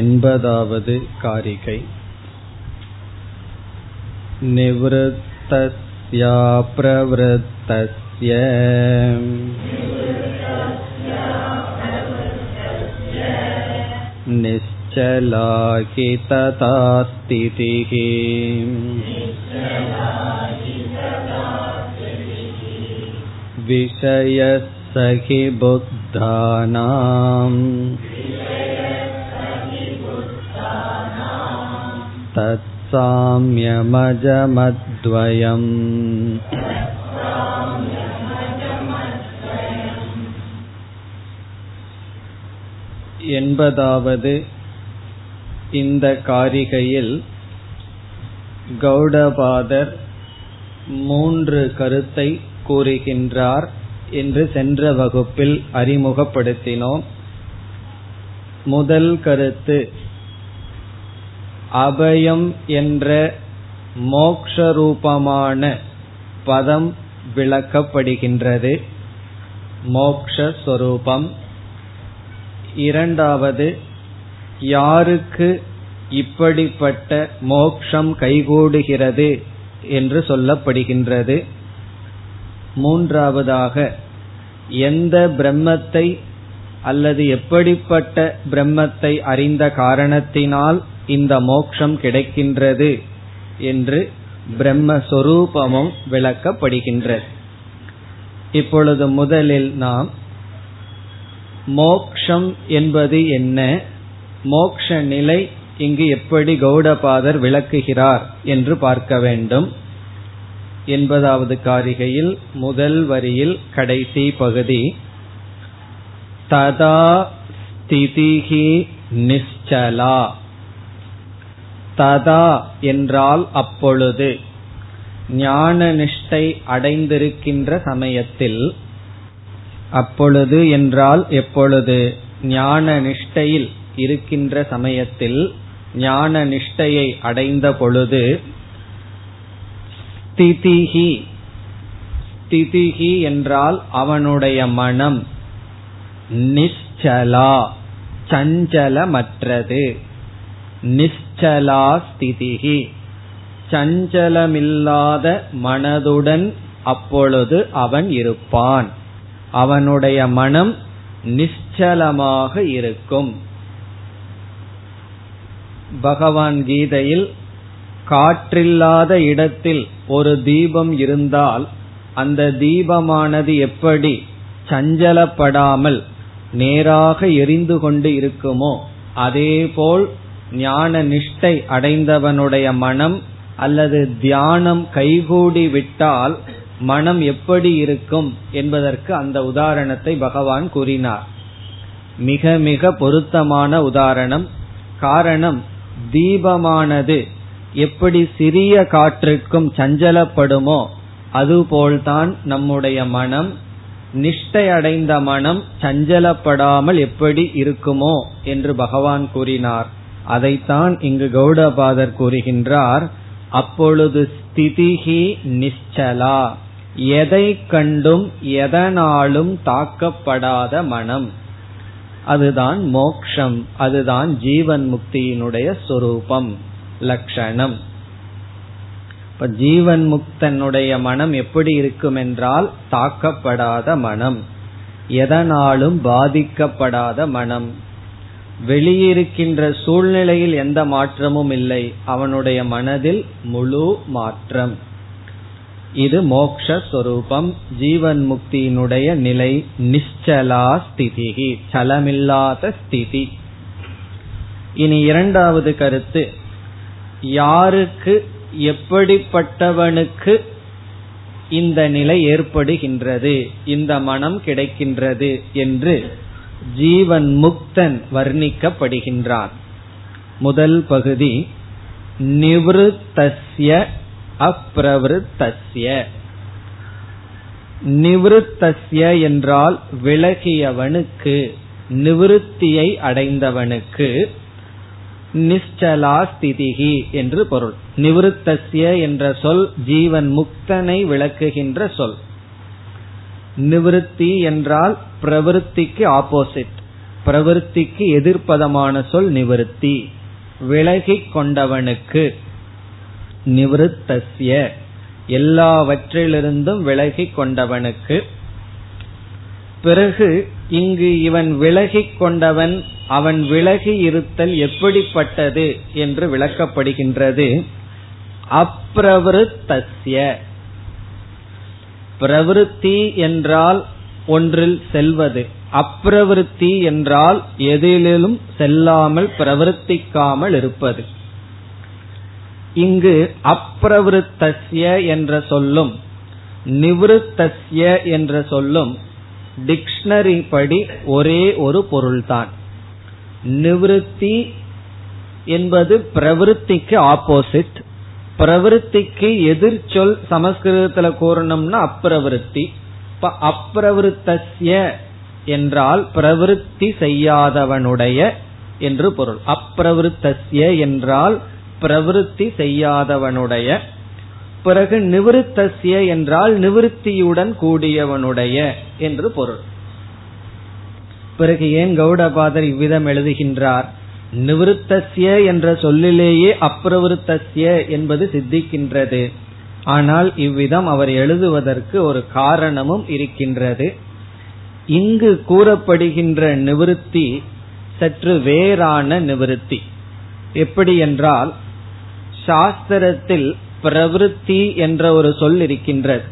என்பதாவது காரிகை. நிவ்ருத்தஸ்ய பிரவ்ருத்தஸ்ய நிச்சலாகி ததாஸ்திதிஹி விஷயஸ்ஸகி புத்தானாம் தத்சாம்யமஜமத்வயம். என்பதாவது இந்த காரிகையில் கௌடபாதர் மூன்று கருத்தை கூறுகின்றார் என்று சென்ற வகுப்பில் அறிமுகப்படுத்தினோம். முதல் கருத்து அபயம் என்ற மோக்ஷரூபமான பதம் விளக்கப்படுகின்றது. மோக்ஷஸ்வரூபம். இரண்டாவது, யாருக்கு இப்படிப்பட்ட மோக்ஷம் கைகூடுகிறது என்று சொல்லப்படுகின்றது. மூன்றாவதாக, எந்த பிரம்மத்தை அல்லது எப்படிப்பட்ட பிரம்மத்தை அறிந்த காரணத்தினால் இந்த மோக்ஷம் கிடைக்கின்றது என்று பிரம்மஸ்வரூபமும் விளக்கப்படுகின்றது. இப்பொழுது முதலில் நாம் மோக்ஷம் என்பது என்ன, மோக்ஷ நிலை இங்கு எப்படி கௌடபாதர் விளக்குகிறார் என்று பார்க்க வேண்டும். என்பதாவது காரிகையில் முதல் வரியில் கடைசி பகுதி, ததா ஸ்திதிஹி நிச்சலா. ததா என்றால் அப்பொழுது, ஞான நிஷ்டை அடைந்திருக்கின்ற சமயத்தில். அப்பொழுது என்றால் எப்பொழுது? ஞான நிஷ்டையில் இருக்கின்ற சமயத்தில், ஞான நிஷ்டையை அடைந்த பொழுது. ஸ்திதிஹி, ஸ்திதிஹி என்றால் அவனுடைய மனம் நிச்சலா, சஞ்சலமற்றது. நிச்சலா ஸ்திதிஹி, சஞ்சலமில்லாத மனதுடன் அப்பொழுது அவன் இருப்பான். அவனுடைய மனம் நிச்சலமாக இருக்கும். பகவான் கீதையில் காற்றில்லாத இடத்தில் ஒரு தீபம் இருந்தால் அந்த தீபமானது எப்படி சஞ்சலப்படாமல் நேராக எரிந்து கொண்டு இருக்குமோ, அதேபோல் ஞான நிஷ்டை அடைந்தவனுடைய மனம் அல்லது தியானம் கைகூடி விட்டால் மனம் எப்படி இருக்கும் என்பதற்கு அந்த உதாரணத்தை பகவான் கூறினார். மிக மிக பொருத்தமான உதாரணம். காரணம், தீபமானது எப்படி சிறிய காற்றுக்கும் சஞ்சலப்படுமோ அதுபோல்தான் நம்முடைய மனம், நிஷ்டை அடைந்த மனம் சஞ்சலப்படாமல் எப்படி இருக்குமோ என்று பகவான் கூறினார். அதைத்தான் இங்கு கௌடபாதர் கூறுகின்றார். அப்பொழுது ஸ்திதிஹி நிச்சலா, எதை கண்டும் எதனாலும் தாக்கப்படாத மனம், அதுதான் மோக்ஷம், அதுதான் ஜீவன் முக்தியினுடைய சொரூபம், லட்சணம். இப்ப ஜீவன் முக்தனுடைய மனம் எப்படி இருக்கும் என்றால் தாக்கப்படாத மனம், எதனாலும் பாதிக்கப்படாத மனம். வெளியிருக்கின்ற சூழ்நிலையில் எந்த மாற்றமும் இல்லை, அவனுடைய மனதில் முழு மாற்றம். இது மோக்ஷஸ்வரூபம், ஜீவன் முக்தியினுடைய நிலை. நிச்சலா ஸ்திதிஹி, சலமில்லாத ஸ்திதி. இனி இரண்டாவது கருத்து, யாருக்கு எப்படிப்பட்டவனுக்கு இந்த நிலை ஏற்படுகின்றது, இந்த மனம் கிடைக்கின்றது என்று ஜீவன் முக்தன் வர்ணிக்கப்படுகின்றான். முதல் பகுதி நிவ்ருத்தஸ்ய அப்ரவ்ருத்தஸ்ய. நிவ்ருத்தஸ்ய என்றால் விலகியவனுக்கு, நிவிருத்தியை அடைந்தவனுக்கு. நிச்சலா ஸ்திதிஹி என்று பொருள். நிவ்ருத்தஸ்ய என்ற சொல் ஜீவன் முக்தனை விளக்குகின்ற சொல். நிவிருத்தி என்றால் பிரவிற்த்திக்கு ஆப்போசிட். பிரவிற்த்திக்கு எதிர்ப்பதமான சொல் நிவர்த்தி. விலகி கொண்டவனுக்கு, நிவர்த்தஸ்ய எல்லாவற்றிலிருந்தும் விலகி கொண்டவனுக்கு. பிறகு இங்கு இவன் விலகி கொண்டவன், அவன் விலகி இருத்தல் எப்படிப்பட்டது என்று விளக்கப்படுகின்றது. அப்ரவிருத்தஸ்ய, பிரவிருத்தி என்றால் ஒன்றில் செல்வது, அப்ரவிருத்தி என்றால் எதிலும் செல்லாமல் பிரவர்த்திக்காமல் இருப்பது. இங்கு அப்ரவிருத்தஸ்ய என்ற சொல்லும் நிவிருத்தஸ்ய என்ற சொல்லும் டிக்ஷனரி படி ஒரே ஒரு பொருள்தான். நிவிருத்தி என்பது பிரவிருத்திக்கு ஆப்போசிட். பிரவிருத்திக்கு எதிர்ச்சொல் சமஸ்கிருதத்துல கூறணும்னா அப்ரவிருத்தி. இப்ப அப்ரவிருத்தஸ்ய என்றால் பிரவிருத்தி செய்யாதவனுடைய என்று பொருள். அப்ரவிருத்தஸ்ய என்றால் பிரவிருத்தி செய்யாதவனுடைய. பிறகு நிவிருத்தஸ்ய என்றால் நிவிருத்தியுடன் கூடியவனுடைய என்று பொருள். பிறகு ஏன் கௌடபாதர் இவ்விதம் எழுதுகின்றார்? நிவிருத்தஸ்ய என்ற சொல்லிலேயே அப்ரவிருத்தஸ்ய என்பது சித்திக்கின்றது. ஆனால் இவ்விதம் அவர் எழுதுவதற்கு ஒரு காரணமும் இருக்கின்றது. இங்கு கூறப்படுகின்ற நிவிருத்தி சற்று வேறான நிவிருத்தி. எப்படி என்றால், சாஸ்திரத்தில் பிரவிருத்தி என்ற ஒரு சொல் இருக்கின்றது.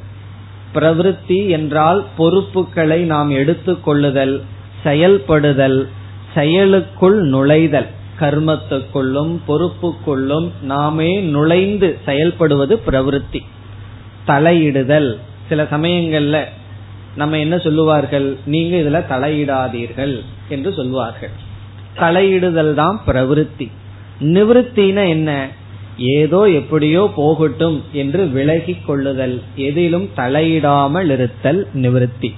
பிரவிருத்தி என்றால் பொறுப்புகளை நாம் எடுத்துக்கொள்ளுதல், செயல்படுதல், செயலுக்குள் நுழைதல். கர்மத்துக்குள்ளும் பொறுப்புக்குள்ளும் நாமே நுழைந்து செயல்படுவது பிரவிருத்தி. தலையிடுதல், சில சமயங்கள்ல நம்ம என்ன சொல்லுவார்கள், நீங்க இதுல தலையிடாதீர்கள் என்று சொல்வார்கள். தலையிடுதல் தான் பிரவிருத்தி. நிவிருத்தினா என்ன? ஏதோ எப்படியோ போகட்டும் என்று விலகி கொள்ளுதல், எதிலும் தலையிடாமல் இருத்தல் நிவிருத்தி.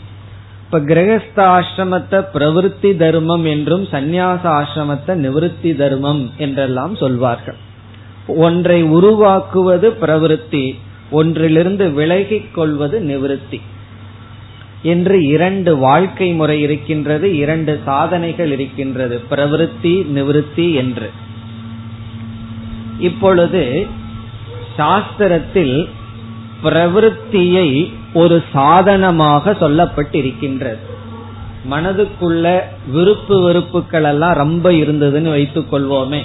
இப்ப கிரகஸ்த ஆசிரமத்தை பிரவிற்த்தி தர்மம் என்றும் சந்நியாச ஆசிரமத்தை நிவிருத்தி தர்மம் என்றெல்லாம் சொல்வார்கள். ஒன்றை உருவாக்குவது பிரவிற்த்தி, ஒன்றிலிருந்து விலகி கொள்வது நிவிருத்தி என்று இரண்டு வாழ்க்கை முறை இருக்கின்றது, இரண்டு சாதனைகள் இருக்கின்றது, பிரவிற்த்தி நிவிருத்தி என்று. இப்பொழுது சாஸ்திரத்தில் பிரவிற்த்தியை ஒரு சாதனமாக சொல்லப்பட்டிருக்கின்றது. மனதுக்குள்ள விருப்பு வெறுப்புகள் எல்லாம் ரொம்ப இருந்ததுன்னு வைத்துக் கொள்வோமே,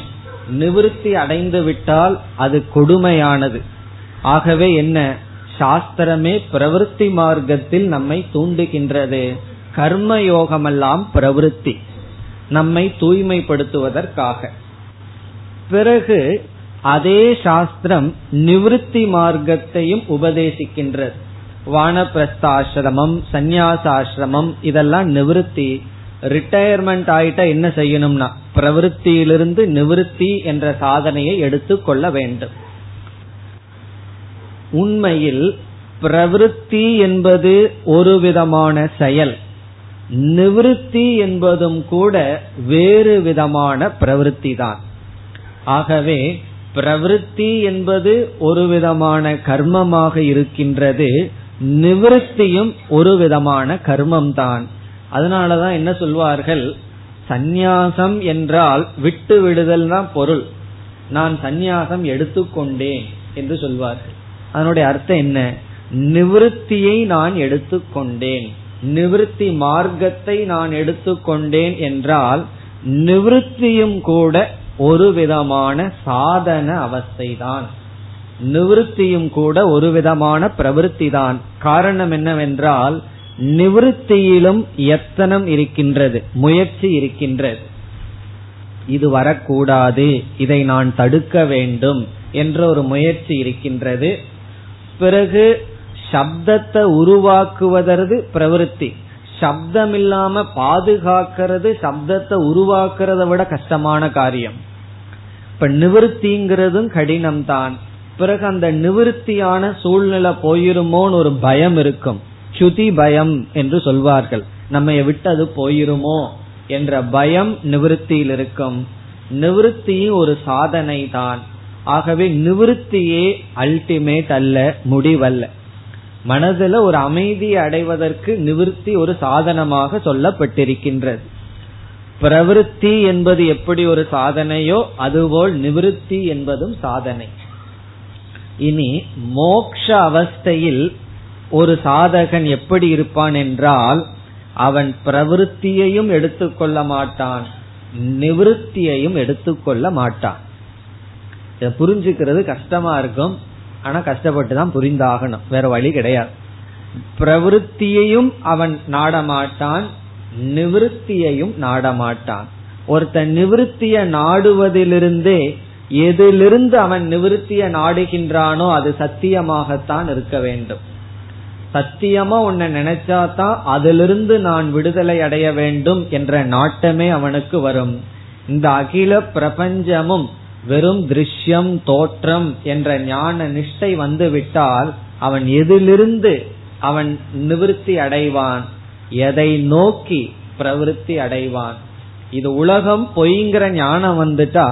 நிவிருத்தி அடைந்து விட்டால் அது கொடுமையானது. ஆகவே என்ன, சாஸ்திரமே பிரவிற்த்தி மார்க்கத்தில் நம்மை தூண்டுகின்றது. கர்மயோகமெல்லாம் பிரவிற்த்தி, நம்மை தூய்மைப்படுத்துவதற்காக. பிறகு அதே சாஸ்திரம் நிவிருத்தி மார்க்கத்தையும் உபதேசிக்கின்றது. வானப்பிரஸ்தாசிரமம், சந்நியாசாசிரமம் இதெல்லாம் நிவிருத்தி. ரிட்டையர்மெண்ட் ஆயிட்டா என்ன செய்யணும்னா பிரவிற்த்தியிலிருந்து நிவிருத்தி என்ற சாதனையை எடுத்துக்கொள்ள வேண்டும். உண்மையில் பிரவிற்த்தி என்பது ஒரு விதமான செயல், நிவிருத்தி என்பதும் கூட வேறு விதமான பிரவிற்த்தி தான். ஆகவே பிரவிற்த்தி என்பது ஒரு விதமான கர்மமாக இருக்கின்றது, நிவிருத்தியும் ஒரு விதமான கர்மம்தான். அதனாலதான் என்ன சொல்வார்கள், சந்நியாசம் என்றால் விட்டு விடுதல் தான் பொருள். நான் சந்நியாசம் எடுத்துக்கொண்டேன் என்று சொல்வார்கள். அதனுடைய அர்த்தம் என்ன, நிவிருத்தியை நான் எடுத்துக்கொண்டேன், நிவிருத்தி மார்க்கத்தை நான் எடுத்துக்கொண்டேன் என்றால் நிவிருத்தியும் கூட ஒரு விதமான சாதன அவஸ்தைதான், நிவிருத்தியும் கூட ஒரு விதமான பிரவிற்த்தி தான். காரணம் என்னவென்றால் நிவிருத்தியிலும் யத்தனம் இருக்கின்றது, முயற்சி இருக்கின்றது. இது வரக்கூடாது, இதை நான் தடுக்க வேண்டும் என்ற ஒரு முயற்சி இருக்கின்றது. பிறகு சப்தத்தை உருவாக்குவதற்கு பிரவிற்த்தி, சப்தம் இல்லாம பாதுகாக்கிறது சப்தத்தை உருவாக்குறத விட கஷ்டமான காரியம். இப்ப நிவிருத்திங்கிறதும் கடினம்தான். பிறகு அந்த நிவிருத்தியான சூழ்நிலை போயிருமோன்னு ஒரு பயம் இருக்கும், சுதி பயம் என்று சொல்வார்கள். நம்ம விட்டு அது போயிருமோ என்ற பயம் நிவிருத்தியில் இருக்கும். நிவிருத்தியும் ஒரு சாதனை தான். ஆகவே நிவிருத்தியே அல்டிமேட் அல்ல, முடிவல்ல. மனதுல ஒரு அமைதியை அடைவதற்கு நிவிருத்தி ஒரு சாதனமாக சொல்லப்பட்டிருக்கின்றது. பிரவிற்த்தி என்பது எப்படி ஒரு சாதனையோ அதுபோல் நிவிருத்தி என்பதும் சாதனை. இனி மோக்ஷ அவஸ்தையில் ஒரு சாதகன் எப்படி இருப்பான் என்றால், அவன் பிரவிற்த்தியையும் எடுத்துக்கொள்ள மாட்டான், நிவிருத்தியையும் எடுத்துக்கொள்ள மாட்டான். இதை புரிஞ்சுக்கிறது கஷ்டமா இருக்கும், ஆனா கஷ்டப்பட்டுதான் புரிந்தாகணும், வேற வழி கிடையாது. பிரவிற்த்தியையும் அவன் நாடமாட்டான், நிவிருத்தியையும் நாடமாட்டான். ஒருத்தன் நிவிருத்திய நாடுவதிலிருந்தே, எதிலிருந்து அவன் நிவிருத்திய நாடுகின்றானோ அது சத்தியமாகத்தான் இருக்க வேண்டும். சத்தியமா உன்னை நினைச்சாதான் அதிலிருந்து நான் விடுதலை அடைய வேண்டும் என்ற நாட்டமே அவனுக்கு வரும். இந்த அகில பிரபஞ்சமும் வெறும் திருஷ்யம், தோற்றம் என்ற ஞான நிஷ்டை வந்துவிட்டால் அவன் எதிலிருந்து அவன் நிவிருத்தி அடைவான், எதை நோக்கி பிரவிற்த்தி அடைவான்? இது உலகம் பொய்ங்கிற ஞானம் வந்துட்டா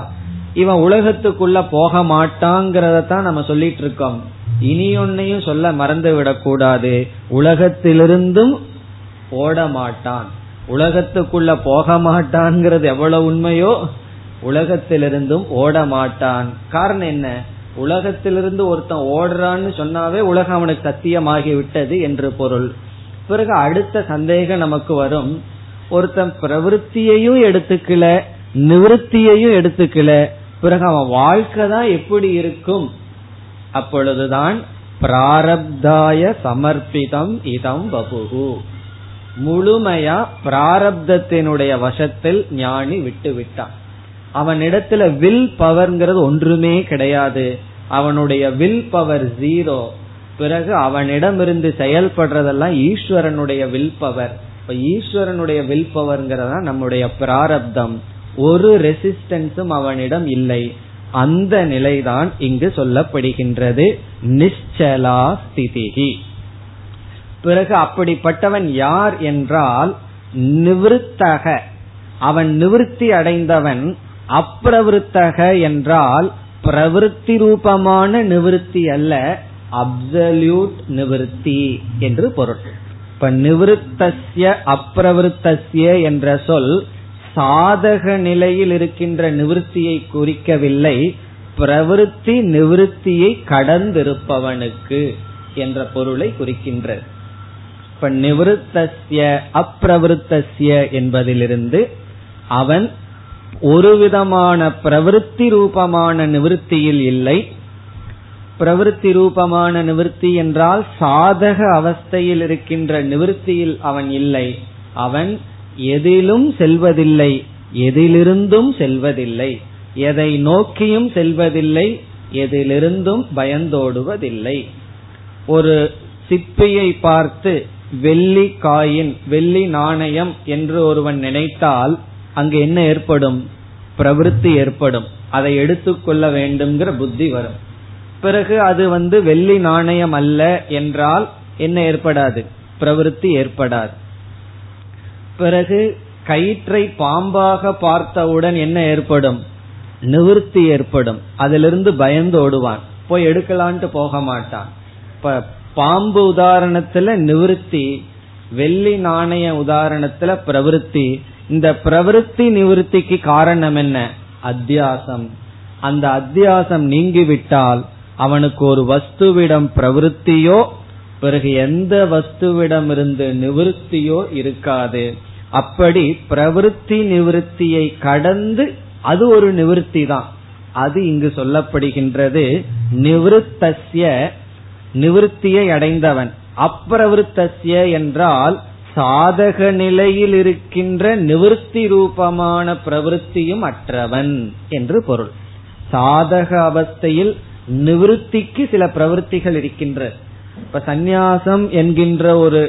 இவன் உலகத்துக்குள்ள போக மாட்டாங்கிறதான் நம்ம சொல்லிட்டு இருக்கோம். இனி ஒன்னையும் சொல்ல மறந்து விடக்கூடாது, உலகத்திலிருந்தும் ஓட மாட்டான், உலகத்துக்குள்ள போக மாட்டான்ங்கிறது எவ்வளவு உண்மையோ, உலகத்திலிருந்தும் ஓட மாட்டான். காரணம் என்ன? உலகத்திலிருந்து ஒருத்தன் ஓடுறான்னு சொன்னாவே உலகம் அவனுக்கு சத்தியமாகி விட்டது என்று பொருள். பிறகு அடுத்த சந்தேகம் நமக்கு வரும், ஒருத்தன் பிரவிற்த்தியையும் எடுத்துக்கல நிவிருத்தியையும் எடுத்துக்கல, பிறகு அவன் வாழ்க்கை தான் எப்படி இருக்கும்? அப்பொழுதுதான் பிராரப்தாய சமர்ப்பிதம் இதம் வபுகு, முழுமையா பிராரப்தத்தினுடைய வசத்தில் ஞானி விட்டு விட்டான். அவனிடத்துல வில் பவர்ங்கிறது ஒன்றுமே கிடையாது, அவனுடைய வில் பவர் ஜீரோ. பிறகு அவனிடமிருந்து செயல்படுறதெல்லாம் ஈஸ்வரனுடைய வில் பவர். இப்ப ஈஸ்வரனுடைய வில் பவர்ங்கிறதா நம்முடைய பிராரப்தம், ஒரு ரெசிஸ்டன்ஸும் அவனிடம் இல்லை. அந்த நிலைதான் இங்கு சொல்லப்படுகின்றது, நிச்சலா ஸ்திதிஹி. பிறகு அப்படிப்பட்டவன் யார் என்றால் நிவிருத்தக, அவன் நிவிருத்தி அடைந்தவன். அப்பிரவிருத்தக என்றால் பிரவிற்த்தி ரூபமான நிவிருத்தி அல்ல, அப்சல்யூட் நிவிருத்தி என்று பொருள். இப்ப நிவிருத்தஸ்ய அப்பிரவிருத்தஸ்ய என்ற சொல் சாதக நிலையில் இருக்கின்ற நிவிருத்தியை குறிக்கவில்லை, பிரவிற்த்தி நிவிருத்தியை கடந்திருப்பவனுக்கு என்ற பொருளை குறிக்கின்றது. இப்ப நிவிருத்தஸ்ய அப்பிரவிருத்தஸ்ய என்பதிலிருந்து அவன் ஒரு விதமான பிரவிற்த்தி ரூபமான நிவிருத்தியில் இல்லை. பிரவிற்த்தி ரூபமான நிவிருத்தி என்றால் சாதக அவஸ்தையில் இருக்கின்ற நிவிருத்தியில் அவன் இல்லை. அவன் எதிலும் செல்வதில்லை, எதிலிருந்தும் செல்வதில்லை, எதை நோக்கியும் செல்வதில்லை, எதிலிருந்தும் பயந்தோடுவதில்லை. ஒரு சிப்பியை பார்த்து வெள்ளி காயின், வெள்ளி நாணயம் என்று ஒருவன் நினைத்தால் அங்கு என்ன ஏற்படும்? பிரவிற்த்தி ஏற்படும், அதை எடுத்துக்கொள்ள வேண்டும்ங்கிற புத்தி வரும். பிறகு அது வெள்ளி நாணயம் அல்ல என்றால் என்ன ஏற்படாது? பிரவிற்த்தி ஏற்படாது. பிறகு கயிற்றை பாம்பாக பார்த்தவுடன் என்ன ஏற்படும்? நிவிருத்தி ஏற்படும், அதிலிருந்து பயந்து ஓடுவான், போய் எடுக்கலான்ட்டு போக மாட்டான். இப்ப பாம்பு உதாரணத்துல நிவிருத்தி, வெள்ளி நாணய உதாரணத்துல பிரவிற்த்தி. இந்த பிரவிற்த்தி நிவிருத்திக்கு காரணம் என்ன? அத்தியாசம். அந்த அத்தியாசம் நீங்கிவிட்டால் அவனுக்கு ஒரு வஸ்துவிடம் பிரவிற்த்தியோ பிறகு எந்த வஸ்துவிடம் இருந்து நிவிருத்தியோ இருக்காது. அப்படி பிரவிற்த்தி நிவிருத்தியை கடந்து அது ஒரு நிவிருத்தி தான், அது இங்கு சொல்லப்படுகின்றது. நிவிருத்தஸ்ய நிவிருத்தியை அடைந்தவன். அப்பிரவிருத்தஸ்ய என்றால் சாதக நிலையில் இருக்கின்ற நிவிருத்தி ரூபமான பிரவிற்த்தியும் அற்றவன் என்று பொருள். சாதக அவஸ்தையில் நிவிருத்திக்கு சில பிரவிற்த்திகள் இருக்கின்ற, இப்ப சந்நியாசம் என்கின்ற ஒரு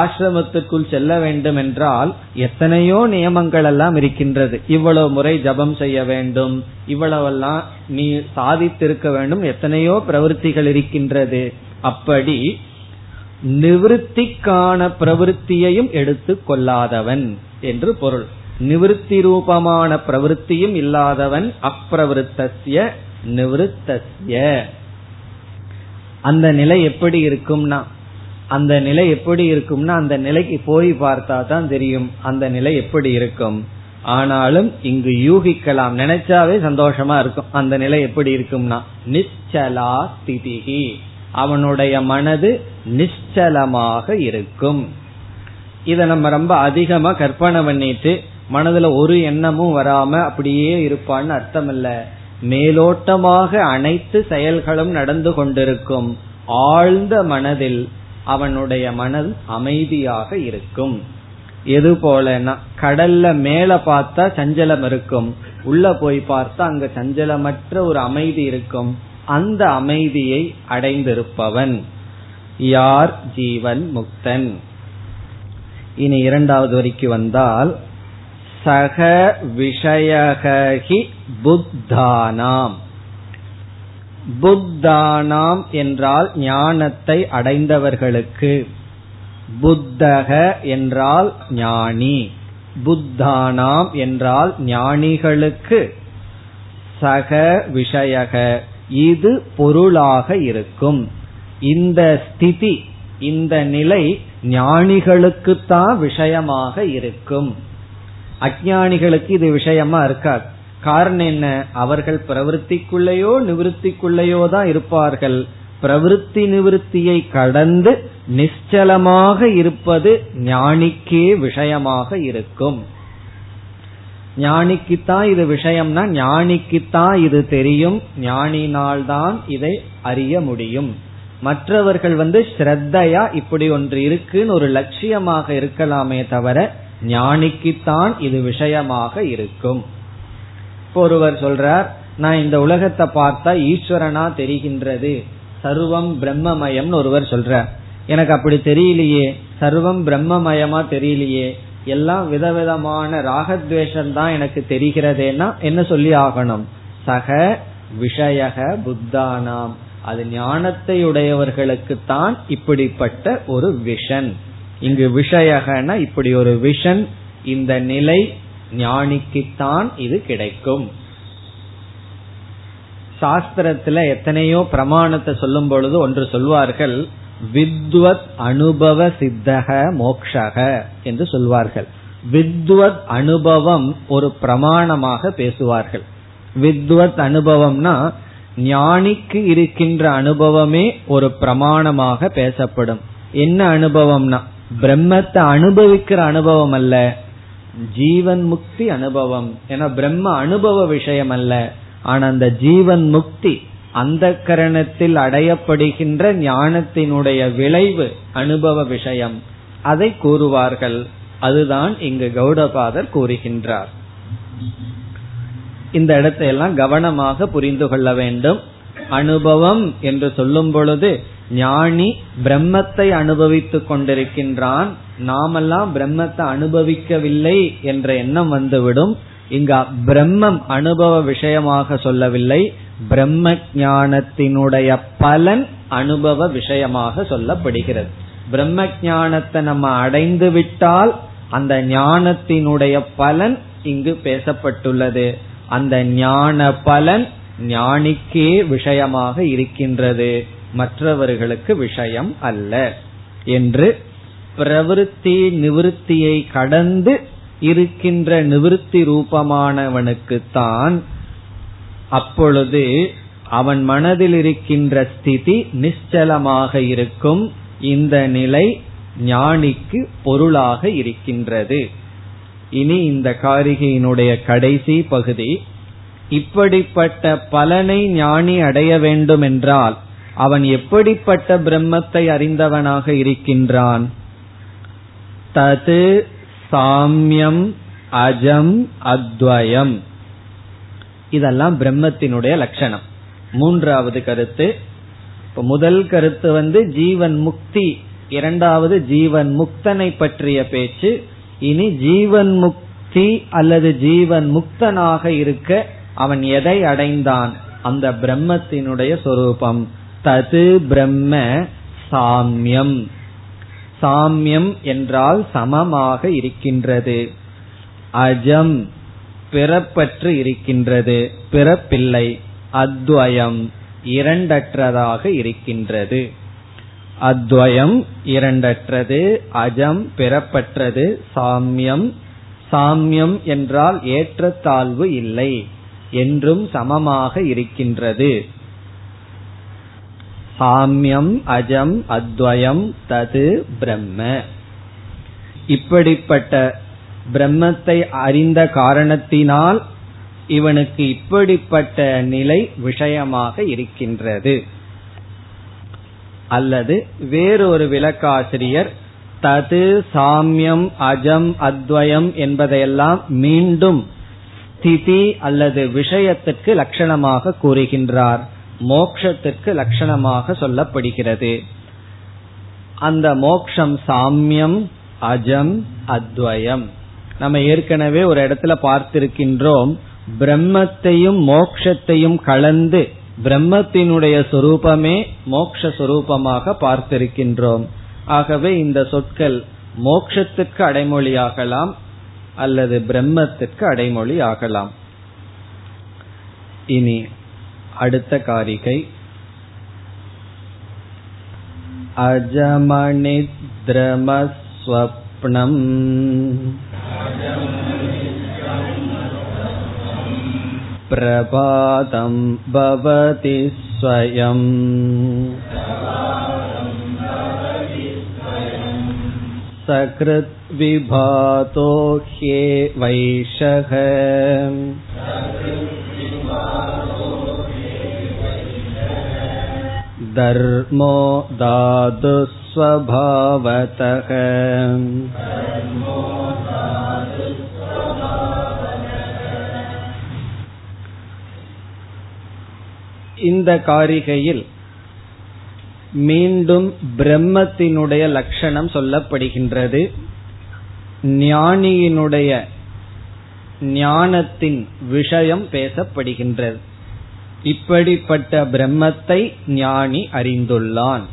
ஆசிரமத்திற்குள் செல்ல வேண்டும் என்றால் எத்தனையோ நியமங்கள் எல்லாம் இருக்கின்றது. இவ்வளவு முறை ஜபம் செய்ய வேண்டும், இவ்வளவெல்லாம் நீ சாதித்திருக்க வேண்டும், எத்தனையோ பிரவிற்த்திகள் இருக்கின்றது. அப்படி நிவிருத்திக்கான பிரவிற்த்தியையும் எடுத்து கொள்ளாதவன் என்று பொருள். நிவிருத்தி ரூபமான பிரவிற்த்தியும் இல்லாதவன் அப்பிரவிருத்தஸ்ய நிவிருத்தஸ்ய. அந்த நிலை எப்படி இருக்கும்னா, அந்த நிலை எப்படி இருக்கும்னா, அந்த நிலைக்கு போய் பார்த்தா தான் தெரியும் அந்த நிலை எப்படி இருக்கும். ஆனாலும் இங்கு யூகிக்கலாம், நினைச்சாவே சந்தோஷமா இருக்கும். அந்த நிலை எப்படி இருக்கும்னா நிச்சலா ஸ்திதிஹி, அவனுடைய மனது நிச்சலமாக இருக்கும். இத நம்ம ரொம்ப அதிகமா கற்பனை பண்ணிட்டு மனதுல ஒரு எண்ணமும் வராம அப்படியே இருப்பான்னு அர்த்தம் இல்ல. மேலோட்டமாக அனைத்து செயல்களும் நடந்து கொண்டிருக்கும். ஆழ்ந்த மனதில் அவனுடைய மனது அமைதியாக இருக்கும். எது போலனா கடல்ல மேல பார்த்தா சஞ்சலம் இருக்கும், உள்ள போய் பார்த்தா அங்க சஞ்சலமற்ற ஒரு அமைதி இருக்கும். அந்த அமைதியை அடைந்திருப்பவன் யார்? ஜீவன் முக்தன். இனி இரண்டாவது வரைக்கும் வந்தால் சக விஷயகி புத்தானாம். புத்தானாம் என்றால் ஞானத்தை அடைந்தவர்களுக்கு, புத்தக என்றால் ஞானி, புத்தானாம் என்றால் ஞானிகளுக்கு சக விஷயக இது பொருளாக இருக்கும். இந்த ஸ்திதி, இந்த நிலை ஞானிகளுக்குத்தான் விஷயமாக இருக்கும். அஞ்ஞானிகளுக்கு இது விஷயமா இருக்காது. காரணம் என்ன? அவர்கள் பிரவருத்திக்குள்ளேயோ நிவர்த்திக்குள்ளேயோ தான் இருப்பார்கள். பிரவருத்தி நிவர்த்தியை கடந்து நிச்சலமாக இருப்பது ஞானிக்கே விஷயமாக இருக்கும். ஞானிக்குத்தான் இது விஷயம்னா ஞானிக்குத்தான் இது தெரியும், ஞானினால் தான் இதை அறிய முடியும். மற்றவர்கள் ஸ்ரத்தையா இப்படி ஒன்று இருக்குன்னு ஒரு லட்சியமாக இருக்கலாமே தவிர ஞானிக்குத்தான் இது விஷயமாக இருக்கும். ஒருவர் சொல்றார், நான் இந்த உலகத்தை பார்த்தா ஈஸ்வரனா தெரிகின்றது, சர்வம் பிரம்மமயம்னு ஒருவர் சொல்றார். எனக்கு அப்படி தெரியலையே, சர்வம் பிரம்மமயமா தெரியலையே, எல்லாம் விதவிதமான ராகத்வேஷம் தான் எனக்கு தெரிகிறதேன்னா என்ன சொல்லி ஆகணும்? சக விஷயக புத்தானாம், அது ஞானத்தை உடையவர்களுக்குத்தான் இப்படிப்பட்ட ஒரு விஷன். இங்கு விஷயகன இப்படி ஒரு விஷன், இந்த நிலை ஞானிக்குத்தான் இது கிடைக்கும். சாஸ்திரத்துல எத்தனையோ பிரமாணத்தை சொல்லும் பொழுது ஒன்று சொல்வார்கள், வித்வத் அனுபவ சித்தக மோக்ஷக என்று சொல்வார்கள். வித்வத் அனுபவம் ஒரு பிரமாணமாக பேசுவார்கள். வித்வத் அனுபவம்னா ஞானிக்கு இருக்கின்ற அனுபவமே ஒரு பிரமாணமாக பேசப்படும். என்ன அனுபவம்னா பிரம்மத்தை அனுபவிக்கிற அனுபவம் அல்ல, ஜீவன் முக்தி அனுபவம். ஏன்னா பிரம்ம அனுபவ விஷயம் அல்ல. ஆனா அந்த ஜீவன் முக்தி அந்த கரணத்தில் அடையப்படுகின்ற ஞானத்தினுடைய விளைவு அனுபவ விஷயம். அதை கூறுவார்கள். அதுதான் இங்கு கௌடபாதர் கூறுகின்றார். இந்த இடத்தை எல்லாம் கவனமாக புரிந்து கொள்ள வேண்டும். அனுபவம் என்று சொல்லும் பொழுது ஞானி பிரம்மத்தை அனுபவித்துக் கொண்டிருக்கின்றான், நாமெல்லாம் பிரம்மத்தை அனுபவிக்கவில்லை என்ற எண்ணம் வந்துவிடும். இங்க பிரம்மம் அனுபவ விஷயமாக சொல்லவில்லை, பிரம்ம ஞானத்தினுடைய பலன் அனுபவ விஷயமாக சொல்லப்படுகிறது. பிரம்ம ஞானத்தை நம்ம அடைந்து விட்டால் அந்த ஞானத்தினுடைய பலன் இங்கு பேசப்பட்டுள்ளது. அந்த ஞான பலன் ஞானிக்கே விஷயமாக இருக்கின்றது, மற்றவர்களுக்கு விஷயம் அல்ல என்று பிரவிற்த்தி நிவிற்த்தியை கடந்து இருக்கின்ற நிவிற்த்தி ரூபமானவனுக்குத்தான் அப்பொழுது அவன் மனதில் இருக்கின்ற ஸ்திதி நிச்சலமாக இருக்கும். இந்த நிலை ஞானிக்கு பொருளாக இருக்கின்றது. இனி இந்த காரிகையினுடைய கடைசி பகுதி, இப்படிப்பட்ட பலனை ஞானி அடைய வேண்டும் என்றால் அவன் எப்படிப்பட்ட பிரம்மத்தை அறிந்தவனாக இருக்கின்றான்? தது சாம்யம் அஜம் அத்வயம். இதெல்லாம் பிரம்மத்தினுடைய லட்சணம். மூன்றாவது கருத்து. முதல் கருத்து ஜீவன் முக்தி, இரண்டாவது ஜீவன் முக்தனை பற்றிய பேச்சு. இனி ஜீவன் முக்தி அல்லது ஜீவன் முக்தனாக இருக்க அவன் எதை அடைந்தான்? அந்த பிரம்மத்தினுடைய சொரூபம். தது பிரம்ம சாம்யம். சாம்யம் என்றால் சமமாக இருக்கின்றது. அஜம் பிறப்பற்று இருக்கின்றது, பிறப்பில்லை. அத்வயம் இரண்டற்றதாக இருக்கின்றது. அத்வயம் இரண்டற்றது, அஜம் பிறப்பற்றது, சாம்யம் சாமியம் என்றால் ஏற்றத்தாழ்வு இல்லை, என்றும் சமமாக இருக்கின்றது. சாமியம் அஜம் அத்வயம் தது பிரம்ம. இப்படிப்பட்ட பிரம்மத்தை அறிந்த காரணத்தினால் இவனுக்கு இப்படிப்பட்ட நிலை விஷயமாக இருக்கின்றது. அல்லது வேறொரு விளக்காசிரியர் தது சாமியம் அஜம் அத்வயம் என்பதையெல்லாம் மீண்டும் ஸ்திதி அல்லது விஷயத்திற்கு லட்சணமாக கூறுகின்றார், மோக்ஷத்திற்கு லட்சணமாக சொல்லப்படுகிறது. அந்த மோக்ஷம் சாமியம் அஜம் அத்வயம். நம்ம ஏற்கனவே ஒரு இடத்துல பார்த்திருக்கின்றோம், பிரம்மத்தையும் மோக்ஷத்தையும் கலந்து பிரம்மத்தினுடைய சொரூபமே மோக்ஷ சொரூபமாக பார்த்திருக்கின்றோம். ஆகவே இந்த சொற்கள் மோக்ஷத்துக்கு அடைமொழியாகலாம் அல்லது பிரம்மத்திற்கு அடைமொழி ஆகலாம். இனி அடுத்த காரிகை அஜமனித்ரமஸ்வப்னம் பிரபாதம் பவதி ஸ்வயம் சக்ருத் விபாதோ ஹே வைஷக. தர்மோ தாது ஸ்வபாவதஹ. இந்த காரிகையில் மீண்டும் பிரம்மத்தினுடைய லட்சணம் சொல்லப்படுகின்றது. ஞானியினுடைய ஞானத்தின் விஷயம் பேசப்படுகின்றது. இப்படிப்பட்ட பிரம்மத்தை ஞானி அறிந்துள்ளான்.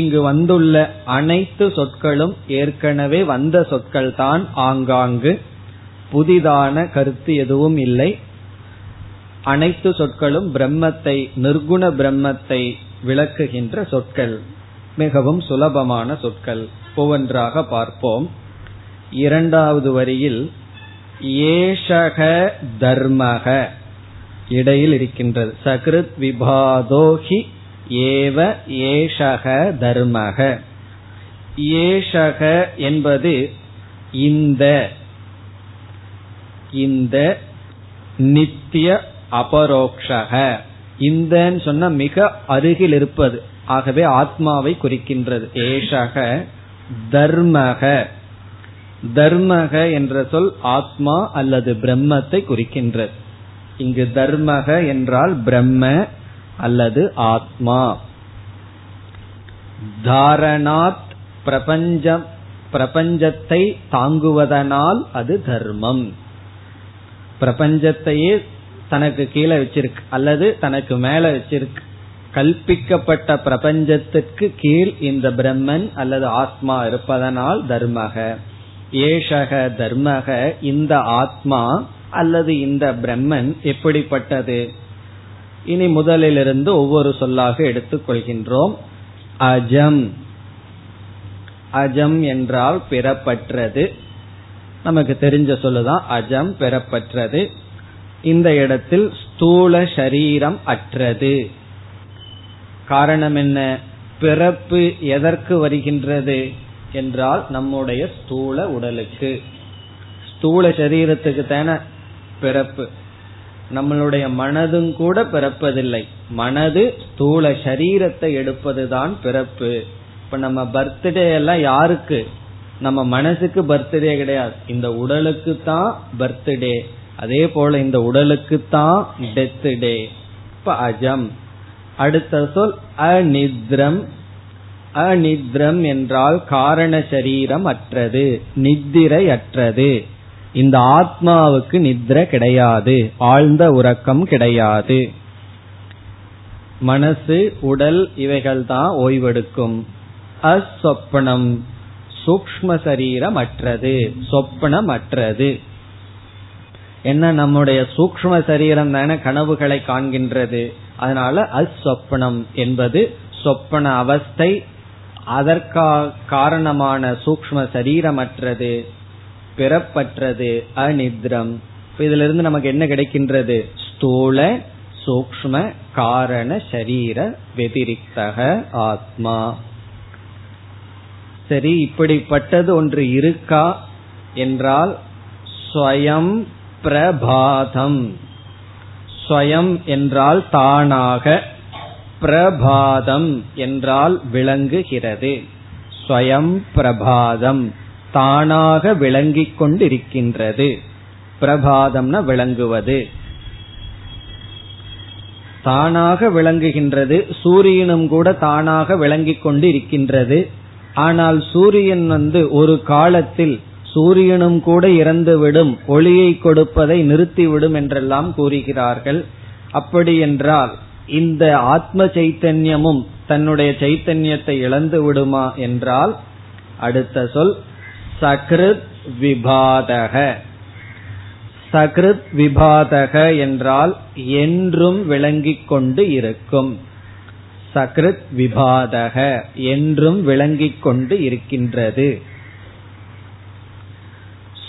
இங்கு வந்துள்ள அனைத்து சொற்களும் ஏற்கனவே வந்த சொற்கள் தான், ஆங்காங்கு புதிதான கருத்து எதுவும் இல்லை. அனைத்து சொற்களும் பிரம்மத்தை, நிர்குண பிரம்மத்தை விளக்குகின்ற சொற்கள், மிகவும் சுலபமான சொற்கள். ஒவ்வொன்றாக பார்ப்போம். இரண்டாவது வரியில் ஏஷக தர்மக இடையில் இருக்கின்றது. சக்ருத் விபாதோஹி ஏவ ஏஷக தர்மக. ஏஷக என்பது இந்த நித்திய அபரோக்ஷக. இந்த சொன்ன மிக அருகில் இருப்பது, ஆகவே ஆத்மாவை குறிக்கின்றது. ஏஷக தர்மக. தர்மக என்ற சொல் ஆத்மா அல்லது பிரம்மத்தை குறிக்கின்றது. இங்கு தர்மக என்றால் பிரம்ம அல்லது ஆத்மா. தாரணாத் பிரபஞ்சம், பிரபஞ்சத்தை தாங்குவதனால் அது தர்மம். பிரபஞ்சத்தையே தனக்கு கீழே வச்சிருக்கு அல்லது தனக்கு மேல வச்சிருக்கு. கல்பிக்கப்பட்ட பிரபஞ்சத்திற்கு கீழ் இந்த பிரம்மன் அல்லது ஆத்மா இருப்பதனால் தர்மக. ஏஷக தர்மக. இந்த ஆத்மா அல்லது இந்த பிரம்மன் எப்படிப்பட்டது? இனி முதலிலிருந்து ஒவ்வொரு சொல்லாக எடுத்துக்கொள்கின்றோம். அஜம். அஜம் என்றால் பெறப்பற்றது. நமக்கு தெரிஞ்ச சொல்லுதான் அஜம், பெறப்பற்றது. இந்த இடத்தில் ஸ்தூல சரீரம் அற்றது. காரணம் என்ன? பிறப்பு எதற்கு வருகின்றது என்றால் நம்முடைய ஸ்தூல உடலுக்கு, ஸ்தூல சரீரத்துக்கு தான பிறப்பு. நம்மளுடைய மனதும் கூட பிறப்பதில்லை. மனது ஸ்தூல சரீரத்தை எடுப்பதுதான் பிறப்பு. இப்ப நம்ம பர்த்டே எல்லாம் யாருக்கு? நம்ம மனசுக்கு பர்த்டே கிடையாது, இந்த உடலுக்கு தான் பர்த்டே. அதே போல இந்த உடலுக்கு தான் டெத் டே. இப்ப அஜம். அடுத்த சொல் அநித்ரம். அநித்ரம் என்றால் காரண சரீரம் அற்றது, நித்திரை அற்றது. இந்த ஆத்மாவுக்கு நித்ரை கிடையாது, ஆழ்ந்த உறக்கம் கிடையாது. மனசு, உடல் இவைகள் தான் ஓய்வெடுக்கும். அஸ்வப்னம், சூக்ஷ்ம சரீரம் அற்றது, சொப்னம் அற்றது. என்ன, நம்முடைய சூக்ஷ்ம சரீரம் தான கனவுகளை காண்கின்றது. அதனால அஸ்வப்னம் என்பது சொப்பன அவஸ்தை அதற்காக காரணமான சூக்ம சரீரமற்றது, பிறப்பற்றது, அநித்ரம். இதிலிருந்து நமக்கு என்ன கிடைக்கின்றது? ஸ்தூல சூக்ம காரண சரீர வெதிரிக்தக ஆத்மா. சரி, இப்படிப்பட்டது ஒன்று இருக்கா என்றால் ஸ்வயம் பிரபாதம். ஸ்வயம் என்றால் தானாக, பிரபாதம் என்றால் விளங்குகிறது. ஸ்வயம் பிரபாதம், தானாக விளங்கிக் கொண்டிருக்கின்றது. பிரபாதம்னா விளங்குவது, தானாக விளங்குகின்றது. சூரியனும் கூட தானாக விளங்கிக் கொண்டு இருக்கின்றது. ஆனால் சூரியன் ஒரு காலத்தில் சூரியனும் கூட இறந்துவிடும், ஒளியை கொடுப்பதை நிறுத்திவிடும் என்றெல்லாம் கூறுகிறார்கள். அப்படி என்றால் இந்த ஆத்ம சைத்தன்யமும் தன்னுடைய சைத்தன்யத்தை இழந்து விடுமா என்றால், அடுத்த சொல் சகிருத் விபாதக. சகிருத் விபாதக என்றால் என்றும் விளங்கிக் கொண்டு இருக்கும். சகிருத் விபாதக என்றும் விளங்கிக் கொண்டு இருக்கின்றது.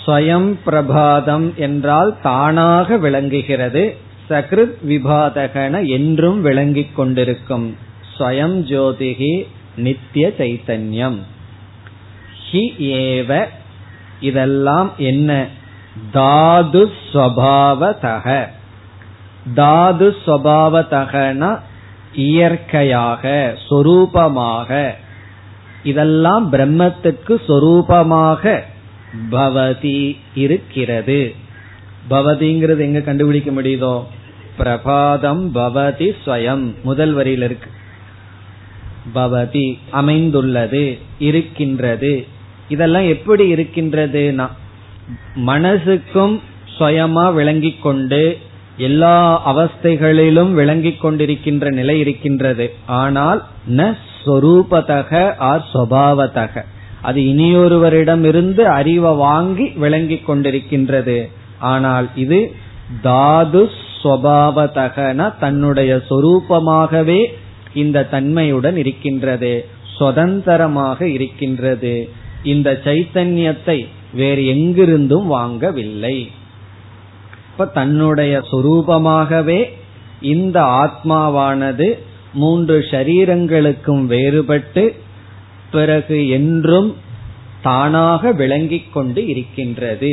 ஸ்வயம் பிரபாதம் என்றால் தானாக விளங்குகிறது. சகிருத் விபாதகன என்றும் விளங்கிக் கொண்டிருக்கும். ஸ்வயம் ஜோதிகி நித்திய சைத்தன்யம். ஹி ஏவ இதெல்லாம் என்ன? தாது ஸ்வபாவதக. தாது ஸ்வபாவதகன இயற்கையாக, சொரூபமாக. இதெல்லாம் பிரம்மத்துக்கு சொரூபமாக பவதி இருக்கிறது. பவதிங்கிறது எங்க கண்டுபிடிக்க முடியுதோ? பிரபாதம் பவதி ஸ்வயம், முதல் வரியில் இருக்கு. பவதி அமைந்துள்ளது, இருக்கின்றது. இதெல்லாம் எப்படி இருக்கின்றதுனா, மனசுக்கும் ஸ்வயமா விளங்கிக் கொண்டு எல்லா அவஸ்தைகளிலும் விளங்கிக் கொண்டிருக்கின்ற நிலை இருக்கின்றது. ஆனால் ந ஸ்வரூபதக ஆர் ஸ்வபாவதக, அது இனியொருவரிடம் இருந்து அறிவை வாங்கி விளங்கிக் கொண்டிருக்கின்றது. ஆனால் இது தாது ஸ்வபாவதகன தன்னுடைய சொரூபமாகவே இந்த தன்மையுடன் இருக்கின்றது, சுதந்திரமாக இருக்கின்றது. இந்த சைத்தன்யத்தை வேறு எங்கிருந்தும் வாங்கவில்லை. இப்ப தன்னுடைய சொரூபமாகவே இந்த ஆத்மாவானது மூன்று ஷரீரங்களுக்கும் வேறுபட்டு பிறகு என்றும் தானாக விளங்கிக் கொண்டு இருக்கின்றது.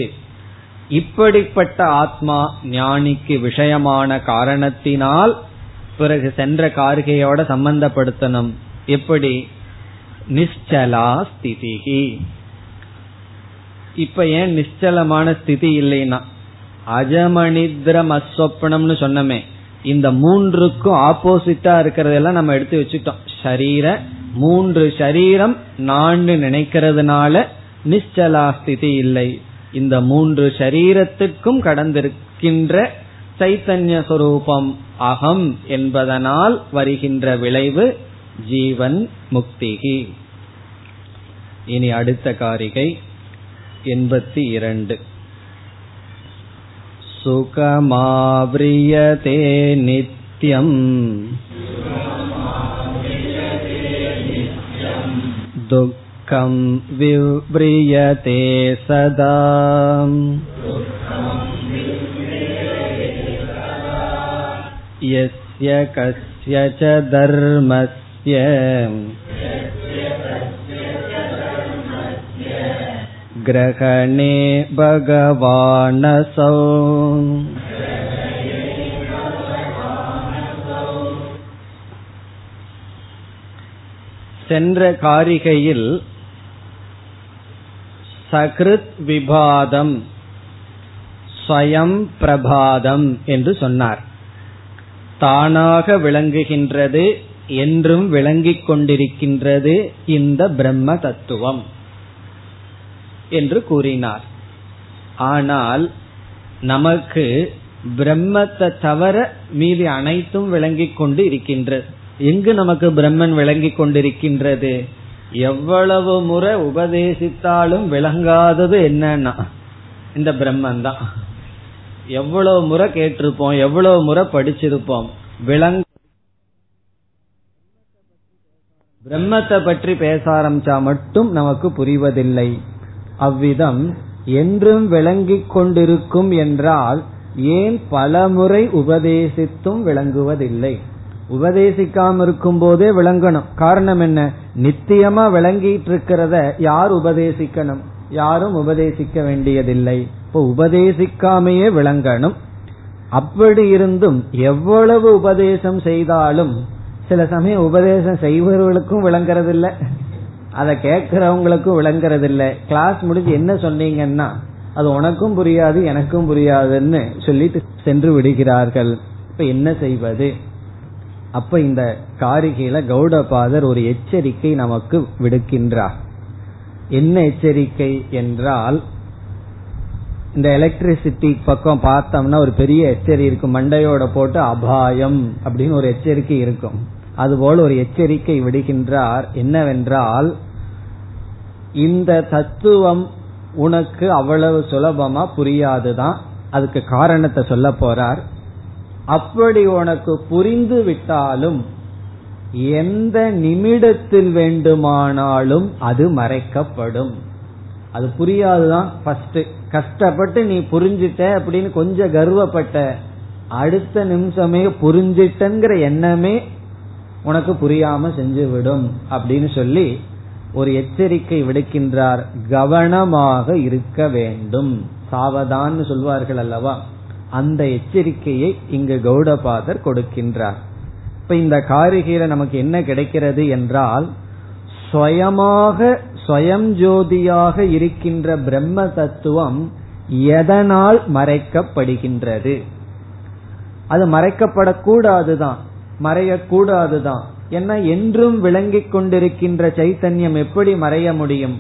இப்படிப்பட்ட ஆத்மா ஞானிக்கு விஷயமான காரணத்தினால் பிறகு சென்ற காரிகையோட சம்பந்தப்படுத்தணும். எப்படி? நிச்சலா ஸ்திதிகி. இப்ப ஏன் நிச்சலமான ஸ்திதி இல்லைன்னா, அஜமனித்ரம் அஸ்வப்னம்னு சொன்னமே, இந்த மூன்றுக்கும் ஆப்போசிட்டா இருக்கிறதெல்லாம் நம்ம எடுத்து வச்சுட்டோம். ஷரீர மூன்று ஷரீரம் நான் நினைக்கிறதுனால நிச்சலா ஸ்திதி இல்லை. இந்த மூன்று ஷரீரத்துக்கும் கடந்திருக்கின்ற சைத்தன்ய சொரூபம் அகம் என்பதனால் வருகின்ற விளைவு ஜீவன் முக்திகி. இனி அடுத்த காரிகை 82. சுகமாவ்ரியதே நித்யம் துக்கம் விவ்ரியதே சதா. யஸ்ய கஸ்ய ச தர்மஸ்ய கிரஹணே பகவானஸௌ சென்ற காரிகையில் சகிருத் விபாதம், ஸ்வயம் பிரபாதம் என்று சொன்னார். தானாக விளங்குகின்றது, என்றும் விளங்கிக் கொண்டிருக்கின்றது இந்த பிரம்ம தத்துவம் என்று கூறினார். ஆனால் நமக்கு பிரம்மத்தை தவிர மீதி அனைத்தும் விளங்கிக் கொண்டு இருக்கின்றது. எங்கு நமக்கு பிரம்மன் விளங்கிக் கொண்டிருக்கின்றது? எவ்வளவு முறை உபதேசித்தாலும் விளங்காதது என்னன்னா இந்த பிரம்மன் தான். எவ்வளவு முறை கேட்டிருப்போம், எவ்வளவு முறை படிச்சிருப்போம், விளங்க பிரம்மத்தை பற்றி பேச ஆரம்பிச்சா மட்டும் நமக்கு புரிவதில்லை. அவ்விதம் என்றும் விளங்கிக் கொண்டிருக்கும் என்றால் ஏன் பலமுறை உபதேசித்தும் விளங்குவதில்லை? உபதேசிக்காம இருக்கும் போதே விளங்கணும். காரணம் என்ன? நித்தியமா விளங்கிட்டு இருக்கிறத யார் உபதேசிக்கணும்? யாரும் உபதேசிக்க வேண்டியதில்லை. இப்போ உபதேசிக்காமையே விளங்கணும். அப்படி இருந்தும் எவ்வளவு உபதேசம் செய்தாலும் சில சமயம் உபதேசம் செய்வர்களுக்கும் விளங்கறதில்லை, அதை கேட்கறவங்களுக்கும் விளங்கறதில்லை. கிளாஸ் முடிஞ்சு என்ன சொன்னீங்கன்னா அது உனக்கும் புரியாது எனக்கும் புரியாதுன்னு சொல்லிட்டு சென்று விடுகிறார்கள். இப்ப என்ன செய்வது? அப்ப இந்த காரிகையில கௌடபாதர் ஒரு எச்சரிக்கை நமக்கு விடுக்கின்றார். என்ன எச்சரிக்கை என்றால், இந்த எலக்ட்ரிசிட்டி பக்கம் பார்த்தோம்னா ஒரு பெரிய எச்சரிக்கை இருக்கும், மண்டையோட போட்டு அபாயம் அப்படின்னு ஒரு எச்சரிக்கை இருக்கும். அதுபோல் ஒரு எச்சரிக்கை விடுகின்றார். என்னவென்றால், இந்த தத்துவம் உனக்கு அவ்வளவு சுலபமா புரியாதுதான். அதுக்கு காரணத்தை சொல்ல போறார். அப்படி உனக்கு புரிந்து விட்டாலும் எந்த நிமிடத்தில் வேண்டுமானாலும் அது மறைக்கப்படும். அது புரியாதுதான். ஃபர்ஸ்ட் கஷ்டப்பட்டு நீ புரிஞ்சிட்ட அப்படின்னு கொஞ்சம் கர்வப்பட்ட, அடுத்த நிமிஷமே புரிஞ்சிட்டங்கிற எண்ணமே உனக்கு புரியாம செஞ்சுவிடும் அப்படின்னு சொல்லி ஒரு எச்சரிக்கை விடுக்கின்றார். கவனமாக இருக்க வேண்டும், சாவதான் சொல்வார்கள் அல்லவா, அந்த எச்சரிக்கையை இங்கு கௌடபாதர் கொடுக்கின்றார். இப்ப இந்த காரிகையில நமக்கு என்ன கிடைக்கிறது என்றால், ஸ்வயஞ்சோதியாக இருக்கின்ற பிரம்ம தத்துவம் எதனால் மறைக்கப்படுகின்றது? அது மறைக்கப்படக்கூடாதுதான், மறையக்கூடாதுதான். என்ன, என்றும் விளங்கிக் கொண்டிருக்கின்ற சைத்தன்யம் எப்படி மறைய முடியும்?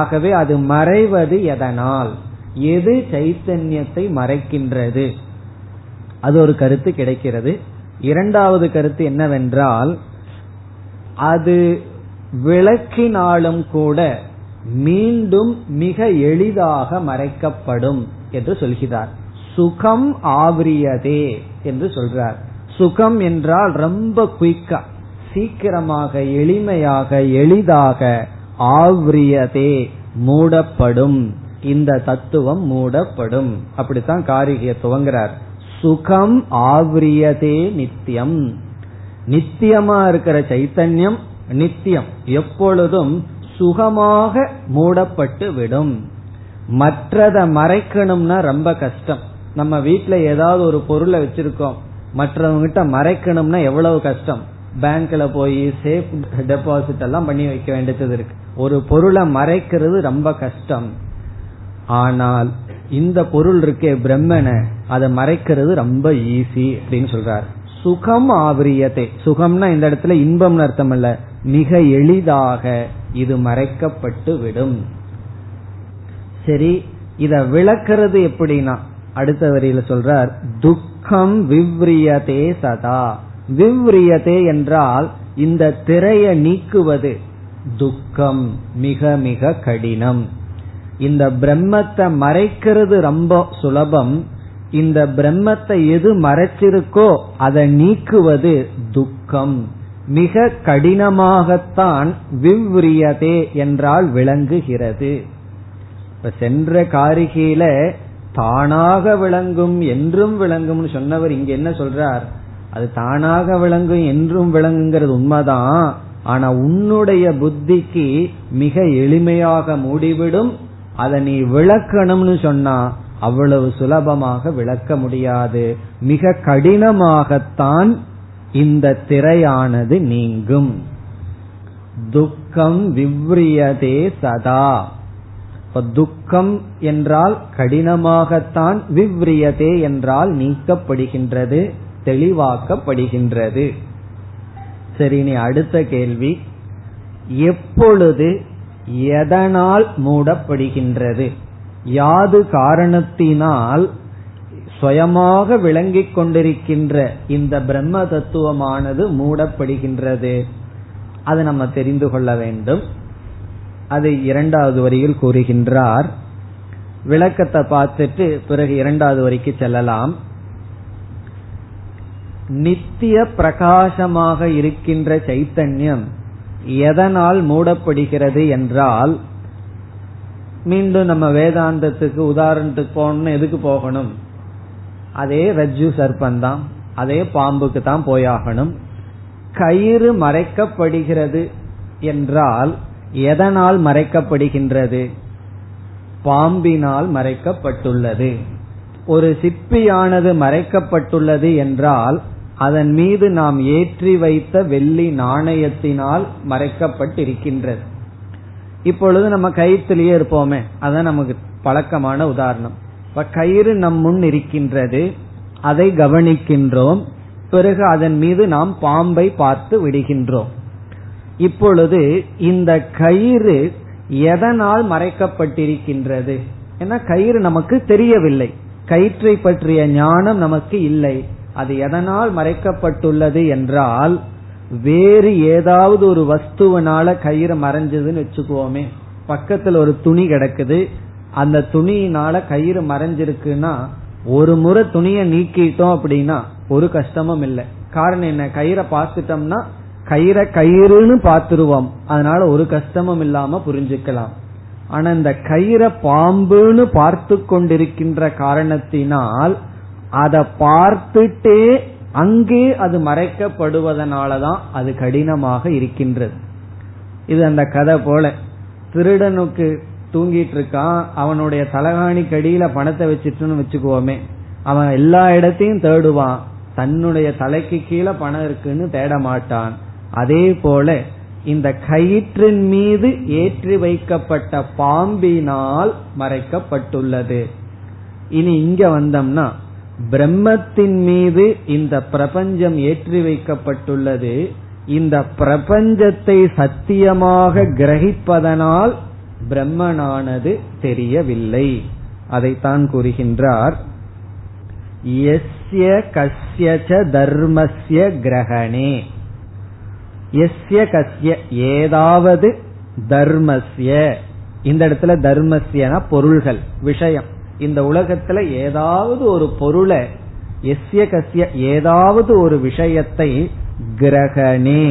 ஆகவே அது மறைவது எதனால்? எது சைத்தன்யத்தை மறைக்கின்றது? அது ஒரு கருத்து கிடைக்கிறது. இரண்டாவது கருத்து என்னவென்றால், அது விளக்கினாலும் கூட மீண்டும் மிக எளிதாக மறைக்கப்படும் என்று சொல்கிறார். சுகம் ஆவரியதே என்று சொல்றார். சுகம் என்றால் ரொம்ப குயிக்கா, சீக்கிரமாக, எளிமையாக, எளிதாக, ஆவரியதே மூடப்படும், இந்த தத்துவம் மூடப்படும். அப்படித்தான் காரிகையை துவங்குறார். சுகம் ஆவரியதே நித்தியம். நித்தியமா இருக்கிற சைத்தன்யம் நித்தியம் எப்பொழுதும் சுகமாக மூடப்பட்டு விடும். மற்றதை மறைக்கணும்னா ரொம்ப கஷ்டம். நம்ம வீட்டுல ஏதாவது ஒரு பொருளை வச்சிருக்கோம், மற்றவங்கிட்ட மறைக்கணும்னா எவ்வளவு கஷ்டம். பேங்க்ல போய் சேஃப் டெபாசிட் எல்லாம் பண்ணி வைக்க வேண்டியது இருக்கு. ஒரு பொருளை மறைக்கிறது ரொம்ப கஷ்டம். ஆனால் இந்த பொருள் இருக்கே, பிரம்மனை, அதை மறைக்கிறது ரொம்ப ஈஸி அப்படின்னு சொல்றாரு. சுகம் ஆவரியத்தை, சுகம்னா இந்த இடத்துல இன்பம் அர்த்தம் அல்ல, மிக எளிதாக இது மறைக்கப்பட்டு விடும். சரி, இத விளக்கிறது எப்படின்னா அடுத்த வரியில சொல்றார், துக்கம் விவ்ரியதே சதா. விவ்ரியதே என்றால் இந்த திரையை நீக்குவது துக்கம், மிக மிக கடினம். இந்த பிரம்மத்தை மறைக்கிறது ரொம்ப சுலபம். இந்த பிரம்மத்தை எது மறைச்சிருக்கோ அதை நீக்குவது துக்கம், மிக கடினமாகத்தான் விவ்ரியதே என்றால் விளங்குகிறது. இப்ப சென்ற காரிகையில தானாக விளங்கும், என்றும் விளங்கும்னு சொன்னவர் இங்க என்ன சொல்றார்? அது தானாக விளங்கும், என்றும் விளங்குங்கிறது உண்மைதான். ஆனா உன்னுடைய புத்திக்கு மிக எளிமையாக மூடிவிடும். அதை நீ விளக்கணும்னு சொன்னா அவ்வளவு சுலபமாக விளக்க முடியாது. மிக கடினமாகத்தான் இந்த திரையானது நீங்கும். துக்கம் விவ்ரியதே சதா. துக்கம் என்றால் கடினமாகத்தான், விவ்ரியதே என்றால் நீக்கப்படுகின்றது, தெளிவாக்கப்படுகின்றது. சரி, நீ அடுத்த கேள்வி, எப்பொழுது எதனால் மூடப்படுகின்றது? யாது காரணத்தினால் சுயமாக விளங்கிக் கொண்டிருக்கின்ற இந்த பிரம்ம தத்துவமானது மூடப்படுகின்றது? அதை நம்ம தெரிந்து கொள்ள வேண்டும். அது இரண்டாவது வரியில் கூறுகின்றார். விளக்கத்தை பார்த்துட்டு பிறகு இரண்டாவது வரிக்கு செல்லலாம். நித்திய பிரகாசமாக இருக்கின்ற சைத்தன்யம் எதனால் மூடப்படுகிறது என்றால், மீண்டும் நம்ம வேதாந்தத்துக்கு உதாரணத்துக்கு போகணும்னு எதுக்கு போகணும், அதே ரஜ்ஜு சர்ப்பந்தான், அதே பாம்புக்கு தான் போயாகணும். கயிறு மறைக்கப்படுகிறது என்றால் எதனால் மறைக்கப்படுகின்றது? பாம்பினால் மறைக்கப்பட்டுள்ளது. ஒரு சிப்பியானது மறைக்கப்பட்டுள்ளது என்றால் அதன் மீது நாம் ஏற்றி வைத்த வெள்ளி நாணயத்தினால் மறைக்கப்பட்டிருக்கின்றது. இப்பொழுது நம்ம கயிற்றிலேயே இருப்போமே, அதான் நமக்கு பழக்கமான உதாரணம். இப்ப கயிறு நம் முன் இருக்கின்றது, அதை கவனிக்கின்றோம், பிறகு அதன் மீது நாம் பாம்பை பார்த்து விடுகின்றோம். இப்பொழுது இந்த கயிறு எதனால் மறைக்கப்பட்டிருக்கின்றது? ஏன்னா கயிறு நமக்கு தெரியவில்லை, கயிற்றை பற்றிய ஞானம் நமக்கு இல்லை. அது எதனால் மறைக்கப்பட்டுள்ளது என்றால், வேறு ஏதாவது ஒரு வஸ்துவனால கயிறு மறைஞ்சதுன்னு வச்சுக்குவோமே, பக்கத்துல ஒரு துணி கிடக்குது, அந்த துணியினால கயிறு மறைஞ்சிருக்குன்னா ஒரு முறை துணியை நீக்கிட்டோம் அப்படின்னா ஒரு கஷ்டமும் இல்லை. காரணம் என்ன, கயிறை பார்த்துட்டோம்னா கயிறை கயிறுன்னு பார்த்துருவோம், அதனால ஒரு கஷ்டமும் இல்லாம புரிஞ்சுக்கலாம். ஆனா இந்த கயிறை பாம்புன்னு பார்த்து கொண்டிருக்கின்ற காரணத்தினால் அதை பார்த்துட்டே அங்கே அது மறைக்கப்படுவதனாலதான் அது கடினமாக இருக்கின்றது. இது அந்த கதை போல, திருடனுக்கு தூங்கிட்டு இருக்கான், அவனுடைய தலகாணி கடியில பணத்தை வச்சிட்டுன்னு வச்சுக்குவோமே, அவன் எல்லா இடத்தையும் தேடுவான், தன்னுடைய தலைக்கு கீழே பணம் இருக்குன்னு தேட மாட்டான். அதே போல இந்த கயிற்றின் மீது ஏற்றி வைக்கப்பட்ட பாம்பினால் மறைக்கப்பட்டுள்ளது. இனி இங்க வந்தோம்னா, பிரம்மத்தின் மீது இந்த பிரபஞ்சம் ஏற்றி வைக்கப்பட்டுள்ளது, இந்த பிரபஞ்சத்தை சத்தியமாக கிரகிப்பதனால் பிரம்மனானது தெரியவில்லை. அதைத்தான் கூறுகின்றார், யஸ்ய கஸ்யச தர்மஸ்ய கிரஹணே, யஸ்ய கஸ்ய ஏதாவது, தர்மஸ்ய இந்த இடத்துல தர்மஸ்யனா பொருள்கள் விஷயம், இந்த உலகத்துல ஏதாவது ஒரு பொருளை, எஸ்ய கஸ்ய ஏதாவது ஒரு விஷயத்தை கிரகணே,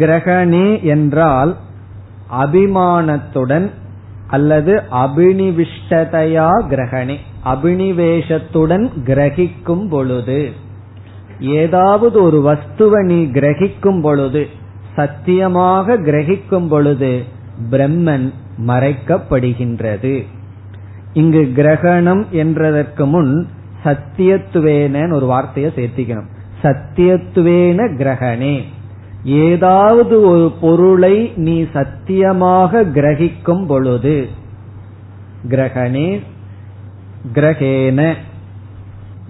கிரகணே என்றால் அபிமானத்துடன் அல்லது அபினிவிஷ்டதையா கிரகணே, அபினிவேஷத்துடன் கிரகிக்கும் பொழுது, ஏதாவது ஒரு வஸ்துவை நீ கிரகிக்கும் பொழுது, சத்தியமாக கிரகிக்கும் பொழுது பிரம்மன் மறைக்கப்படுகின்றது. இங்கு கிரகணம் என்றதற்கு முன் சத்தியத்துவேன ஒரு வார்த்தையை சேர்த்திக்கணும். சத்தியத்துவேன கிரகணே, ஏதாவது ஒரு பொருளை நீ சத்தியமாக கிரகிக்கும் பொழுது, கிரகணே கிரகேன,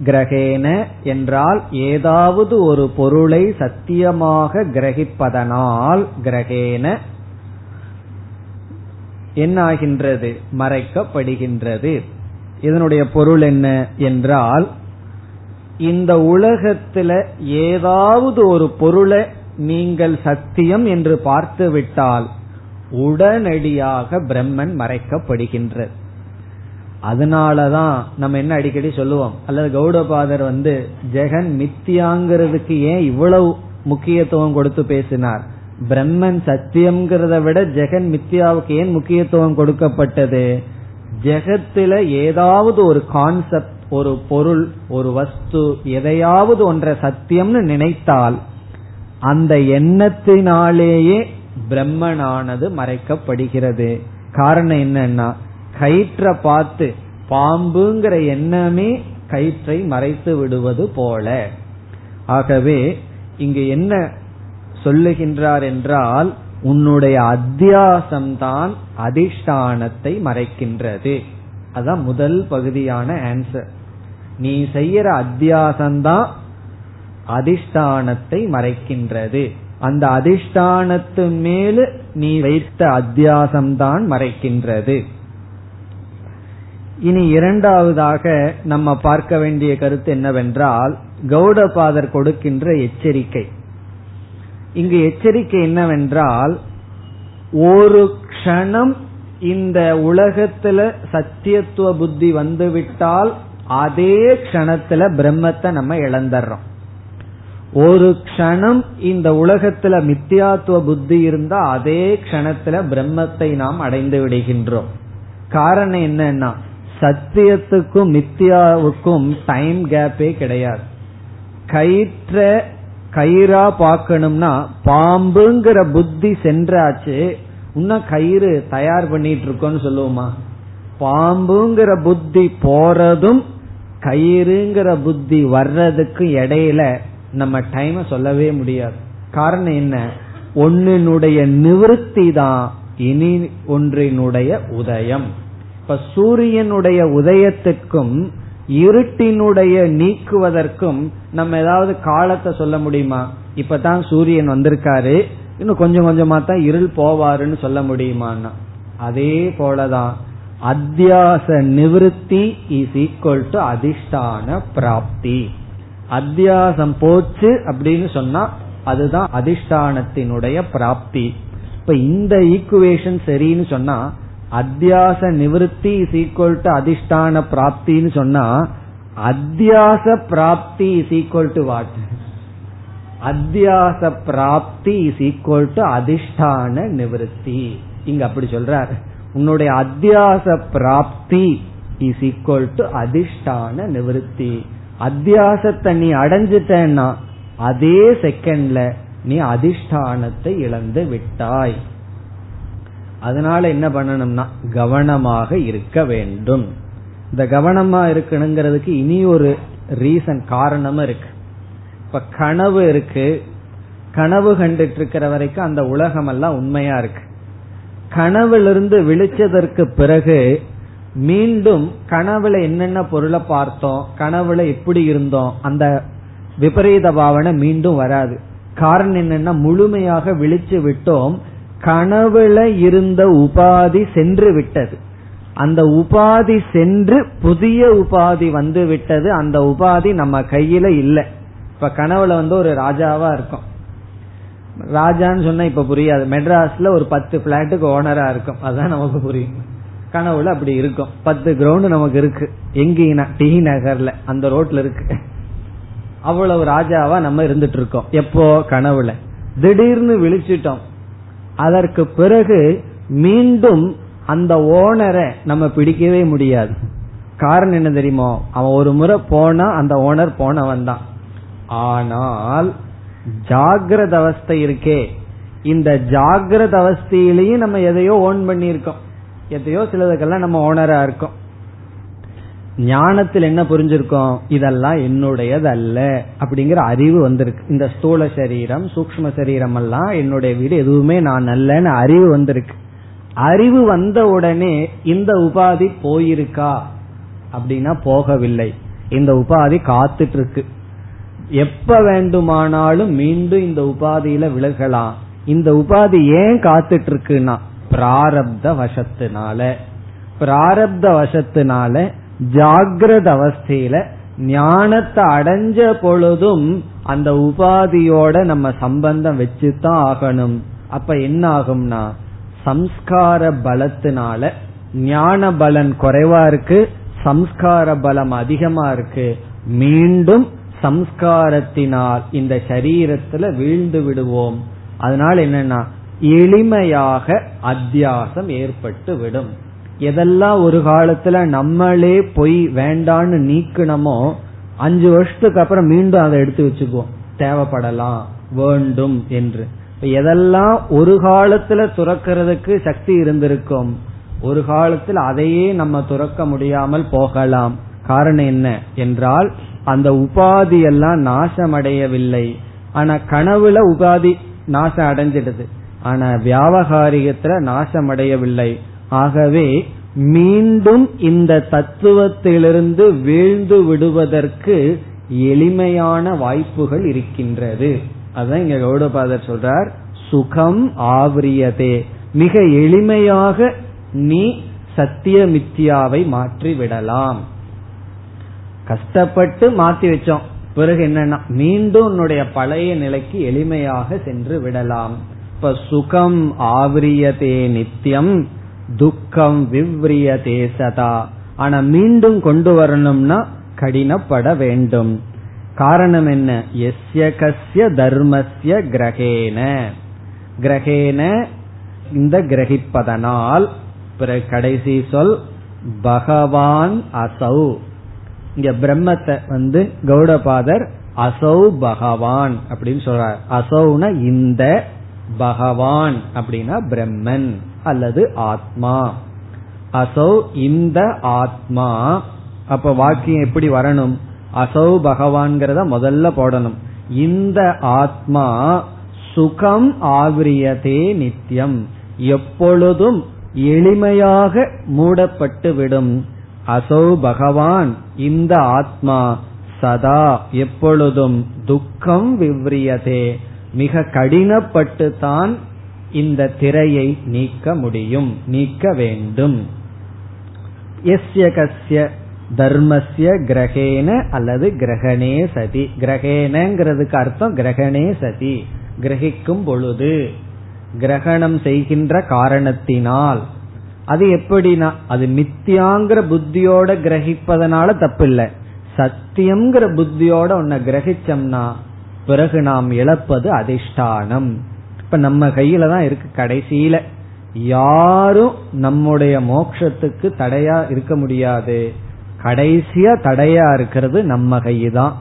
கிரகேன என்றால் ஏதாவது ஒரு பொருளை சத்தியமாக கிரகிப்பதனால் கிரகேன என்னாகின்றது, மறைக்கப்படுகின்றது. இதனுடைய பொருள் என்ன என்றால், இந்த உலகத்துல ஏதாவது ஒரு பொருளை நீங்கள் சத்தியம் என்று பார்த்துவிட்டால் உடனடியாக பிரம்மன் மறைக்கப்படுகின்றது. அதனாலதான் நம்ம என்ன அடிக்கடி சொல்லுவோம், அல்லது கௌடபாதர் ஜெகன் மித்தியாங்கிறதுக்கு ஏன் இவ்வளவு முக்கியத்துவம் கொடுத்து பேசினார், பிரம்மன் சத்தியம்ங்கிறத விட ஜெகன் மித்யாவுக்கு ஏன் முக்கியத்துவம் கொடுக்கப்பட்டது? ஜெகத்துல ஏதாவது ஒரு கான்செப்ட், ஒரு பொருள், ஒரு வஸ்து, எதையாவது ஒன்றை சத்தியம்னு நினைத்தால் அந்த எண்ணத்தினாலேயே பிரம்மனானது மறைக்கப்படுகிறது. காரணம் என்னன்னா, கயிற்றை பார்த்து பாம்புங்கிற எண்ணமே கயிற்றை மறைத்து விடுவது போல. ஆகவே இங்கு என்ன சொல்லுகின்றார் என்றால், உன்னுடைய அத்தியாசம்தான் அதிஷ்டானத்தை மறைக்கின்றது. அதான் முதல் பகுதியான ஆன்சர். நீ செய்யற அத்தியாசம்தான் அதிஷ்டானத்தை மறைக்கின்றது. அந்த அதிஷ்டானத்து மேல் நீ வைத்த அத்தியாசம்தான் மறைக்கின்றது. இனி இரண்டாவதாக நம்ம பார்க்க வேண்டிய கருத்து என்னவென்றால், கௌடபாதர் கொடுக்கின்ற எச்சரிக்கை. இங்கு எச்சரிக்கை என்னவென்றால், ஒரு க்ஷணம் இந்த உலகத்துல சத்தியத்துவ புத்தி வந்துவிட்டால் அதே க்ஷணத்துல பிரம்மத்தை நம்ம இழந்துறோம். ஒரு கணம் இந்த உலகத்துல மித்தியாத்துவ புத்தி இருந்தா அதே கணத்துல பிரம்மத்தை நாம் அடைந்து விடுகின்றோம். காரணம் என்னன்னா சத்தியத்துக்கும் மித்தியாவுக்கும் டைம் கேப்பே கிடையாது. கயிற்ற கயிறா பாக்கணும்னா பாம்புங்கிற புத்தி சென்றாச்சு, இன்னும் கயிறு தயார் பண்ணிட்டு இருக்கோம்னு சொல்லுவோமா? பாம்புங்கிற புத்தி போறதும் கயிறுங்கிற புத்தி வர்றதுக்கு இடையில நம்ம டைம் சொல்லவே முடியாது. காரணம் என்ன? ஒன்னுடைய நிவர்த்தி தான் இனி ஒன்றினுடைய உதயம். இப்ப சூரியனுடைய உதயத்துக்கும் இருட்டினுடைய நீக்குவதற்கும் நம்ம ஏதாவது காலத்தை சொல்ல முடியுமா? இப்பதான் சூரியன் வந்திருக்காரு, இன்னும் கொஞ்சம் கொஞ்சமா தான் இருள் போவாருன்னு சொல்ல முடியுமான்னா, அதே போலதான் அத்தியாச நிவர்த்தி இஸ் ஈக்வல் டு அதிஷ்டான பிராப்தி. அத்தியாசம் போச்சு அப்படின்னு சொன்னா அதுதான் அதிஷ்டானத்தினுடைய பிராப்தி. இப்ப இந்த ஈக்குவேஷன் சரின்னு சொன்னா, அத்தியாச நிவர்த்தி இஸ் ஈக்வல் டு அதிஷ்டான பிராப்தின்னு சொன்னா, அத்தியாச பிராப்தி இஸ் ஈக்வல் டு வாட்? அத்தியாச பிராப்தி இஸ் ஈக்வல் டு அதிஷ்டான நிவர்த்தி. இங்க அப்படி சொல்றாரு, உன்னுடைய அத்தியாச பிராப்தி இஸ் ஈக்வல் டு அதிஷ்டான நிவர்த்தி. அத்தியாசத்தை நீ அடைஞ்சிட்டேன்னா அதே செகண்ட்ல நீ அதிஷ்டானத்தை இழந்து விட்டாய். அதனால என்ன பண்ணணும்னா கவனமாக இருக்க வேண்டும். இந்த கவனமா இருக்கணுங்கிறதுக்கு இனி ஒரு ரீசன், காரணமும் இருக்கு. இப்ப கனவு இருக்கு, கனவு கண்டுட்டு இருக்கிற வரைக்கும் அந்த உலகம் எல்லாம் உண்மையா இருக்கு. கனவிலிருந்து விழிச்சதற்கு பிறகு மீண்டும் கனவுல என்னென்ன பொருளை பார்த்தோம், கனவுல எப்படி இருந்தோம், அந்த விபரீத பாவனை மீண்டும் வராது. காரணம் என்னன்னா முழுமையாக விழிச்சு விட்டோம், கனவுல இருந்த உபாதி சென்று விட்டது. அந்த உபாதி சென்று புதிய உபாதி வந்து விட்டது. அந்த உபாதி நம்ம கையில இல்லை. இப்ப கனவுல வந்து ஒரு ராஜாவா இருக்கும், ராஜான்னு சொன்னா இப்ப புரியாது, மெட்ராஸ்ல ஒரு 10 பிளாட்டுக்கு ஓனரா இருக்கும், அதுதான் நமக்கு புரியும். கனவுல அப்படி இருக்கும், 10 கிரவுண்ட் நமக்கு இருக்கு, எங்கனா டி நகர்ல அந்த ரோட்ல இருக்கு. அவ்வளவு ராஜாவா நம்ம இருந்துட்டு இருக்கோம். எப்போ கனவுல திடீர்னு விழிச்சிட்டோம், அதற்கு பிறகு மீண்டும் அந்த ஓனரை நம்ம பிடிக்கவே முடியாது. காரணம் என்ன தெரியுமோ? அவன் ஒரு முறை போனா அந்த ஓனர் போனவன் தான். ஆனால் ஜாகிரத அவஸ்தை இருக்கே, இந்த ஜாகிரத அவஸ்தையிலயும் நம்ம எதையோ ஓன் பண்ணிருக்கோம், எதையோ சிலதுக்கெல்லாம் நம்ம ஓனரா இருக்கோம். ஞானத்தில் என்ன புரிஞ்சிருக்கோம்? இதெல்லாம் என்னுடையது அல்ல அப்படிங்கிற அறிவு வந்திருக்கு. இந்த ஸ்தூல சரீரம் சூக்ஷ்ம சரீரம் எல்லாம் என்னுடைய வீடு, எதுவுமே நான் அல்லன்னு அறிவு வந்திருக்கு. அறிவு வந்த உடனே இந்த உபாதி போயிருக்கா அப்படின்னா போகவில்லை, இந்த உபாதி காத்துட்டு இருக்கு. எப்ப வேண்டுமானாலும் மீண்டும் இந்த உபாதியில விலகலாம். இந்த உபாதி ஏன் காத்துட்டு இருக்குன்னா பிராரப்த வசத்தினால. பிராரப்த வசத்தினால ஜாகிரத அவஸ்தையில ஞானத்தை அடைஞ்ச பொழுதும் அந்த உபாதியோட நம்ம சம்பந்தம் வச்சுதான் ஆகணும். அப்ப என்ன ஆகும்னா சம்ஸ்கார பலத்தினால ஞான பலன் குறைவா இருக்கு, சம்ஸ்கார பலம் அதிகமா இருக்கு. மீண்டும் சம்ஸ்காரத்தினால் இந்த சரீரத்துல வீழ்ந்து விடுவோம். அதனால என்னன்னா எளிமையாக அத்தியாசம் ஏற்பட்டு விடும். எதெல்லாம் ஒரு காலத்துல நம்மளே போய் வேண்டான்னு நீக்கணுமோ 5 வருஷத்துக்கு அப்புறம் மீண்டும் அதை எடுத்து வச்சுக்குவோம், தேவைப்படலாம் வேண்டும் என்று. எதெல்லாம் ஒரு காலத்துல துறக்கிறதுக்கு சக்தி இருந்திருக்கும், ஒரு காலத்துல அதையே நம்ம துறக்க முடியாமல் போகலாம். காரணம் என்ன என்றால் அந்த உபாதி எல்லாம் நாசமடையவில்லை. ஆனா கனவுல உபாதி நாசம் அடைஞ்சிடுது, ஆனா வியாவகாரிகத்துல நாசமடையவில்லை. ஆகவே மீண்டும் இந்த தத்துவத்திலிருந்து வீழ்ந்து விடுவதற்கு எளிமையான வாய்ப்புகள் இருக்கின்றது. அதான் இங்க கௌடபாதர் சொல்றார், சுகம் ஆவ்ரியதே, மிக எளிமையாக நீ சத்தியமித்யாவை மாற்றி விடலாம். கஷ்டப்பட்டு மாத்தி வச்சோம், பிறகு என்னன்னா மீண்டும் உன்னுடைய பழைய நிலைக்கு எளிமையாக சென்று விடலாம். இப்ப சுகம் ஆவ்ரியதே நித்தியம், துக்கம் விவ்ரியதே சதா. ஆனா மீண்டும் கொண்டு வரணும்னா கடினப்பட வேண்டும். காரணம் என்ன? எஸ்ய கஸ்ய தர்மஸ்ய கிரகேன, கிரகேன இந்த கிரகிப்பதனால். கடைசி சொல் பகவான் அசௌ. இங்க பிரம்மத்தை வந்து கௌடபாதர் அசௌ பகவான் அப்படின்னு சொல்றார். அசௌனா இந்த, பகவான் அப்படின்னா பிரம்மன் அல்லது ஆத்மா. அசௌ இந்த ஆத்மா. அப்ப வாக்கியம் எப்படி வரணும்? அசௌ பகவான்கிறத முதல்ல போடணும். இந்த ஆத்மா சுகம் ஆவிரியதே நித்தியம், எப்பொழுதும் எளிமையாக மூடப்பட்டு விடும். அசௌ பகவான் இந்த ஆத்மா சதா எப்பொழுதும் துக்கம் விவ்ரியதே, மிக கடினப்பட்டு தான் இந்த திரையை நீக்க முடியும், நீக்க வேண்டும். எஸ்ய கஸ்ய தர்மஸ்ய கிரகேன அல்லது கிரகணே சதி. கிரகேனங்கிறதுக்கு அர்த்தம் கிரகணே சதி, கிரகிக்கும் பொழுது, கிரகணம் செய்கின்ற காரணத்தினால். அது எப்படின்னா, அது மித்தியாங்கிற புத்தியோட கிரகிப்பதனால தப்பில்லை, சத்தியம்ங்கிற புத்தியோட உன்னை கிரகிச்சம்னா பிறகு நாம் இழப்பது அதிஷ்டானம். இப்ப நம்ம கையில தான் இருக்கு. கடைசியில யாரும் நம்முடைய மோட்சத்துக்கு தடையா இருக்க முடியாது. கடைசியா தடையா இருக்கிறது நம்ம கைதான்.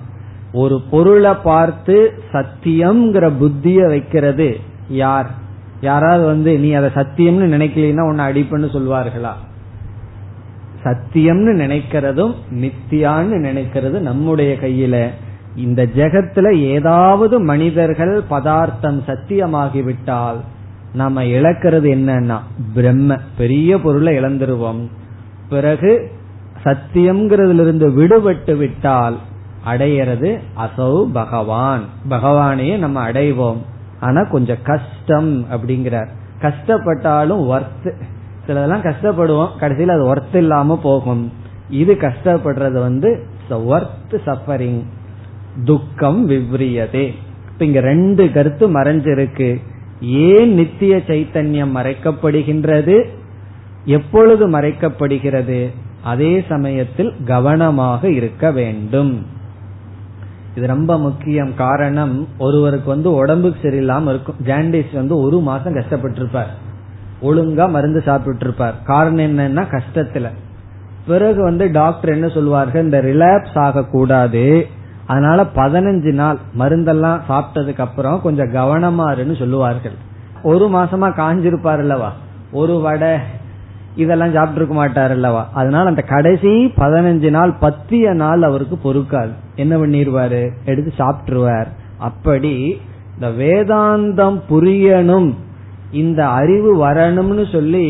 ஒரு பொருளை பார்த்து சத்தியம்ங்கிற புத்திய வைக்கிறது யார்? யாராவது வந்து நீ அதை சத்தியம்னு நினைக்கலன்னா உன்னை அடிப்பன்னு சொல்வார்களா? சத்தியம்னு நினைக்கிறதும் மித்தியான்னு நினைக்கிறது நம்முடைய கையில. இந்த ஜெகத்துல ஏதாவது மனிதர்கள் பதார்த்தம் சத்தியமாகிவிட்டால் நாம இழக்கிறது என்னன்னா பிரம்ம, பெரிய பொருளை இழந்துருவோம். பிறகு சத்தியம்ங்கிறதுல இருந்து விடுபட்டு விட்டால் அடையிறது அசௌ பகவான், பகவானையே நம்ம அடைவோம். ஆனா கொஞ்சம் கஷ்டம் அப்படிங்கிறார். கஷ்டப்பட்டாலும் ஒர்த், சிலதெல்லாம் கஷ்டப்படுவோம் கடைசியில் அது ஒர்த் இல்லாம போகும். இது கஷ்டப்படுறது வந்து ஒர்த் சஃபரிங், துக்கம் விவ்ரியதே. இப்ப இங்க ரெண்டு கருத்து மறைஞ்சிருக்கு. ஏன் நித்திய சைத்தன்யம் மறைக்கப்படுகின்றது? எப்பொழுது மறைக்கப்படுகிறது? அதே சமயத்தில் கவனமாக இருக்க வேண்டும். இது ரொம்ப முக்கியம். காரணம், ஒருவருக்கு வந்து உடம்புக்கு சரியில்லாம இருக்கும். ஜாண்டிஸ் வந்து ஒரு மாசம் கஷ்டப்பட்டு இருப்பார், ஒழுங்கா மருந்து சாப்பிட்டு இருப்பார். காரணம் என்னன்னா கஷ்டத்துல. பிறகு வந்து டாக்டர் என்ன சொல்வார்கள்? இந்த ரிலாப்ஸ் ஆக கூடாது, அதனால 15 நாள் மருந்தெல்லாம் சாப்பிட்டதுக்கு அப்புறம் கொஞ்சம் கவனமா இருன்னு சொல்லுவார்கள். ஒரு மாசமா காஞ்சிருப்பார் அல்லவா, ஒரு வடை இதெல்லாம் சாப்பிட்டுருக்க மாட்டார் அல்லவா, அதனால அந்த கடைசி 15 நாள், 10 நாள் அவருக்கு பொறுக்காது. என்ன பண்ணிருவாரு? எடுத்து சாப்பிட்டுருவார். அப்படி இந்த வேதாந்தம் புரியணும், இந்த அறிவு வரணும்னு சொல்லி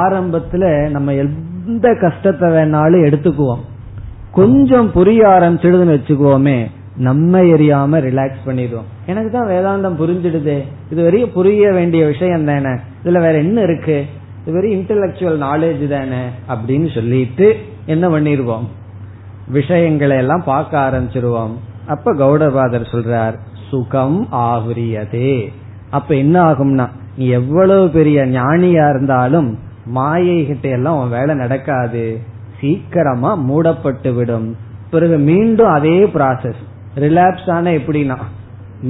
ஆரம்பத்துல நம்ம எந்த கஷ்டத்தை வேணாலும் எடுத்துக்குவோம். கொஞ்சம் புரிய ஆரம்பிச்சிடுதுன்னு வச்சுக்குவோமே, நம்ம எரியாம ரிலாக்ஸ் பண்ணிடுவோம். எனக்கு தான் வேதாந்தம் புரிஞ்சிடுது, இது வரையும் புரிய வேண்டிய விஷயம் தானே, இதுல வேற என்ன இருக்கு, இது வெறும் இன்டலெக்சுவல் நாலேஜ் தானே அப்படின்னு சொல்லிட்டு என்ன பண்ணிடுவோம், விஷயங்களை எல்லாம் பார்க்க ஆரம்பிச்சிருவோம். அப்ப கௌடபாதர் சொல்றார் சுகம் ஆகுரியதே. அப்ப என்ன ஆகும்னா, நீ எவ்வளவு பெரிய ஞானியா இருந்தாலும் மாயை கிட்ட எல்லாம் உன் வேலை நடக்காது, சீக்கிரமா மூடப்பட்டு விடும். பிறகு மீண்டும் அதே ப்ராசஸ், ரிலாப்ஸ் ஆன எப்படின்னா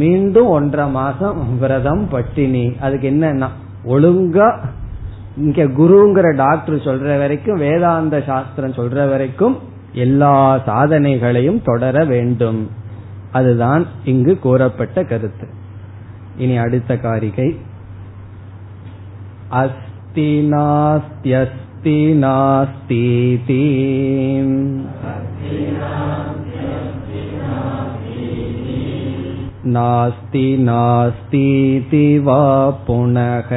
மீண்டும் 1.5 மாசம் விரதம் பட்டினி. அதுக்கு என்னன்னா ஒழுங்கா இங்க குருங்கிற டாக்டர் சொல்ற வரைக்கும், வேதாந்த சாஸ்திரம் சொல்ற வரைக்கும் எல்லா சாதனைகளையும் தொடர வேண்டும். அதுதான் இங்கு கூறப்பட்ட கருத்து. இனி அடுத்த காரிகை. அஸ்தி நாஸ்தி அஸ்தி நாஸ்தீதி நாஸ்தி நாஸ்தீதி வா புனக.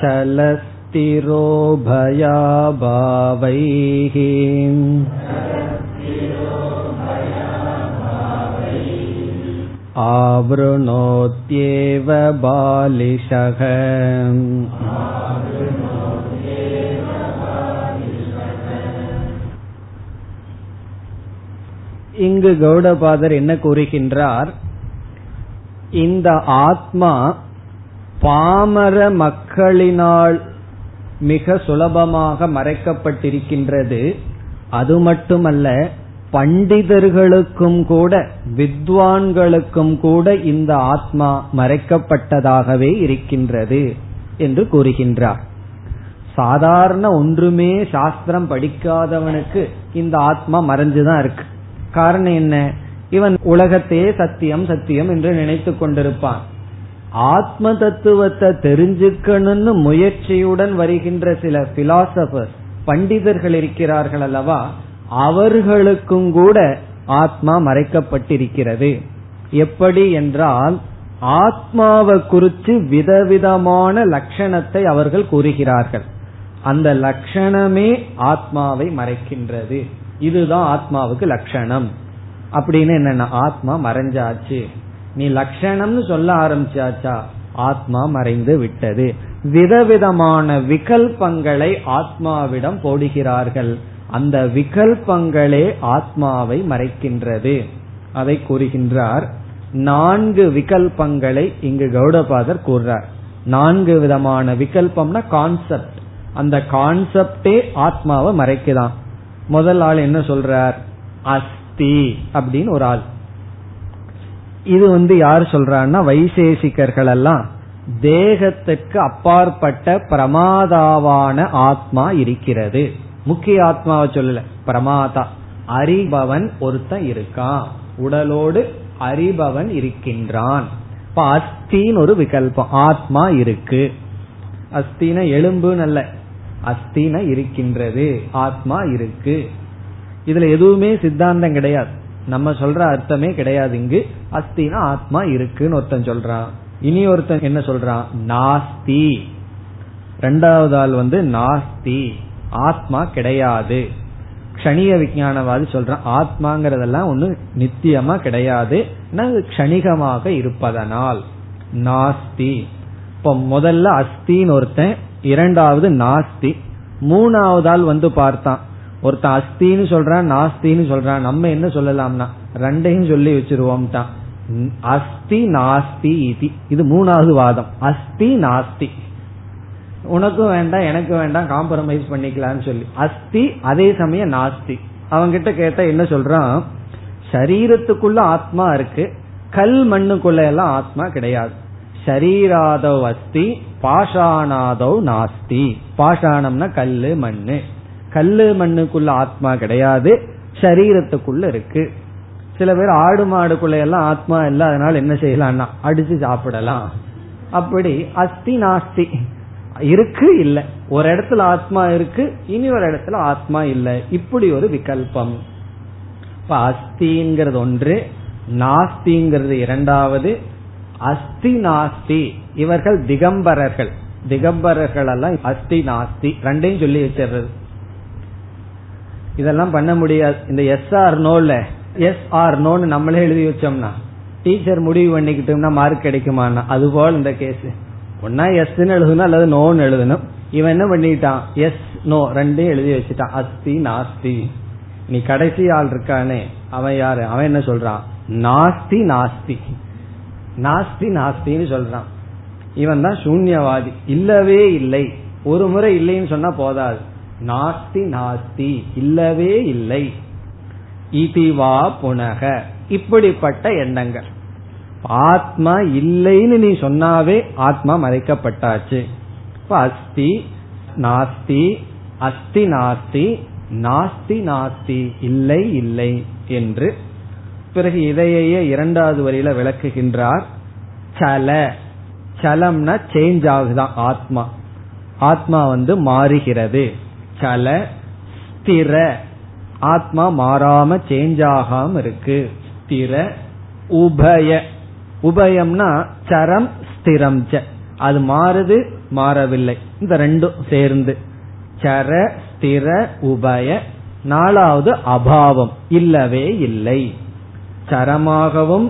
சலஸ்திரோபயாபாவைஹ ஆவ்ருணோத்யேவ பாலிஷக. இங்கு கௌடபாதர் என்ன கூறுகின்றார்? இந்த ஆத்மா பாமர மக்களினால் மிக சுலபமாக மறைக்கப்பட்டிருக்கின்றது. அது மட்டுமல்ல, பண்டிதர்களுக்கும் கூட வித்வான்களுக்கும் கூட இந்த ஆத்மா மறைக்கப்பட்டதாகவே இருக்கின்றது என்று கூறுகின்றார். சாதாரண ஒன்றுமே சாஸ்திரம் படிக்காதவனுக்கு இந்த ஆத்மா மறைஞ்சுதான் இருக்கு. காரணம் என்ன? இவன் உலகத்தையே சத்தியம் சத்தியம் என்று நினைத்து கொண்டிருப்பான். ஆத்ம தத்துவத்தை தெரிஞ்சுக்கணும்னு முயற்சியுடன் வருகின்ற சில பிலாசபர் பண்டிதர்கள் இருக்கிறார்கள் அல்லவா, அவர்களுக்கும் கூட ஆத்மா மறைக்கப்பட்டிருக்கிறது. எப்படி என்றால், ஆத்மாவை குறித்து விதவிதமான லட்சணத்தை அவர்கள் கூறுகிறார்கள். அந்த லட்சணமே ஆத்மாவை மறைக்கின்றது. இதுதான் ஆத்மாவுக்கு லட்சணம். அப்படின்னு என்னன்னா, ஆத்மா மறைஞ்சாச்சு. நீ லட்சணம்னு சொல்ல ஆரம்பிச்சாச்சா, ஆத்மா மறைந்து விட்டது. விதவிதமான விகல்பங்களை ஆத்மாவிடம் போடுகிறார்கள். அந்த விகல்பங்களே ஆத்மாவை மறைக்கின்றது. அதை கூறுகின்றார். 4 விகல்பங்களை இங்கு கௌடபாதர் கூறுறார். 4 விதமான விகல்பம்னா கான்செப்ட். அந்த கான்செப்டே ஆத்மாவை மறைக்குதான். முதல் ஆள் என்ன சொல்றார்? அஸ்தி அப்படின்னு ஒரு ஆள். இது யார் சொல்றான்னா, வைசேஷிகர்கள் எல்லாம் தேகத்துக்கு அப்பாற்பட்ட பிரமாதாவான ஆத்மா இருக்கிறது. முக்கிய ஆத்மாவை சொல்லல, பிரமாதா அறிபவன் ஒருத்தன் இருக்கான். உடலோடு அறிபவன் இருக்கின்றான். இப்ப அஸ்தின்னு ஒரு விகல்பம், ஆத்மா இருக்கு. அஸ்தின எலும்பு அல்ல, அஸ்தின இருக்கின்றது, ஆத்மா இருக்கு. இதுல எதுவுமே சித்தாந்தம் கிடையாது, நம்ம சொல்ற அர்த்தமே கிடையாது. இங்கு அஸ்தினா ஆத்மா இருக்குன்னு ஒருத்தன் சொல்றான். இனி ஒருத்தன் என்ன சொல்றான்? நாஸ்தி. ரெண்டாவது ஆள் நாஸ்தி, ஆத்மா கிடையாது. க்ஷணிக விஞ்ஞானவாதி சொல்றான், ஆத்மாங்கறதெல்லாம் ஒண்ணு நித்தியமா கிடையாது, க்ஷணிகமாக இருப்பதனால் நாஸ்தி. இப்ப முதல்ல அஸ்தின்னு ஒருத்தன், இரண்டாவது நாஸ்தி, மூணாவது ஆள் பார்த்தான். ஒருத்தன் அஸ்தின்னு சொல்றான், நாஸ்தின்னு சொல்றான். நம்ம என்ன சொல்லலாம்னா, ரெண்டையும் சொல்லி வச்சிருவோம்ட்டான். அஸ்தி நாஸ்தி இதி, இது மூணாவது வாதம். அஸ்தி நாஸ்தி, உனக்கும் வேண்டாம் எனக்கு வேண்டாம், காம்ப்ரமைஸ் பண்ணிக்கலாம்னு சொல்லி அஸ்தி, அதே சமயம் நாஸ்தி. அவங்கிட்ட கேட்டா என்ன சொல்றான்? சரீரத்துக்குள்ள ஆத்மா இருக்கு, கல் மண்ணுக்குள்ள எல்லாம் ஆத்மா கிடையாது. சரீராதவ் அஸ்தி பாஷாணாதவ் நாஸ்தி. பாஷாணம்னா கல்லு மண்ணு, கல்லு மண்ணுக்குள்ள ஆத்மா கிடையாது, சரீரத்துக்குள்ள இருக்கு. சில பேர் ஆடு மாடுக்குள்ள எல்லாம் ஆத்மா இல்ல, அதனால என்ன செய்யலாம்னா அடிச்சு சாப்பிடலாம். அப்படி அஸ்தி நாஸ்தி இருக்கு இல்ல. ஒரு இடத்துல ஆத்மா இருக்கு, இனி ஒரு இடத்துல ஆத்மா இல்ல. இப்படி ஒரு விகல்பம். இப்ப அஸ்திங்கிறது ஒன்று, நாஸ்திங்கிறது இரண்டாவது. அஸ்தி நாஸ்தி இவர்கள் திகம்பரர்கள். திகம்பரர்கள் எல்லாம் அஸ்தி நாஸ்தி ரெண்டையும் சொல்லி வச்சிடுறது. இதெல்லாம் பண்ண முடியாது. இந்த எஸ் ஆர் நோல எஸ் ஆர் நோன்னு நம்மளே எழுதி வச்சோம்னா டீச்சர் முடிவு பண்ணிக்கிட்டோம்னா மார்க் கிடைக்குமானா? அதுபோல் இந்த கேஸ் ஒன்னா எஸ்ன்னு எழுதணும் அல்லது நோன்னு எழுதணும். இவன் என்ன பண்ணிட்டான்? எஸ் நோ ரெண்டையும் எழுதி வச்சுட்டான். அஸ்தி நாஸ்தி. நீ கடைசி ஆள் இருக்கானே அவன் யாரு? அவன் என்ன சொல்றான்? நாஸ்தி நாஸ்தி நாஸ்தி நாஸ்தின்னு சொல்றான். இவன் தான் சூன்யவாதி. இல்லவே இல்லை. ஒரு முறை இல்லைன்னு சொன்னா போதாது, நாஸ்தி நாஸ்தி இல்லவே இல்லை. இதுவா புனக, இப்படிப்பட்ட எண்ணங்கள். ஆத்மா இல்லைன்னு நீ சொன்னாவே ஆத்மா மறைக்கப்பட்டாச்சு. இப்ப அஸ்தி நாஸ்தி அஸ்தி நாஸ்தி நாஸ்தி நாஸ்தி இல்லை இல்லை என்று. பிறகு இதையே இரண்டாவது வரியில விளக்குகின்றார். சல, சலம்னா சேஞ்ச் ஆகுதான் ஆத்மா. ஆத்மா மாறுகிறது. சல ஸ்திர, ஆத்மா மாறாம சேஞ்ச் ஆகாம இருக்கு. ஸ்திர உபய, உபயம்னா சரம் ஸ்திரம், அது மாறுது மாறவில்லை, இந்த ரெண்டும் சேர்ந்து சர ஸ்திர உபய. நாலாவது அபாவம், இல்லவே இல்லை. சரமாகவும்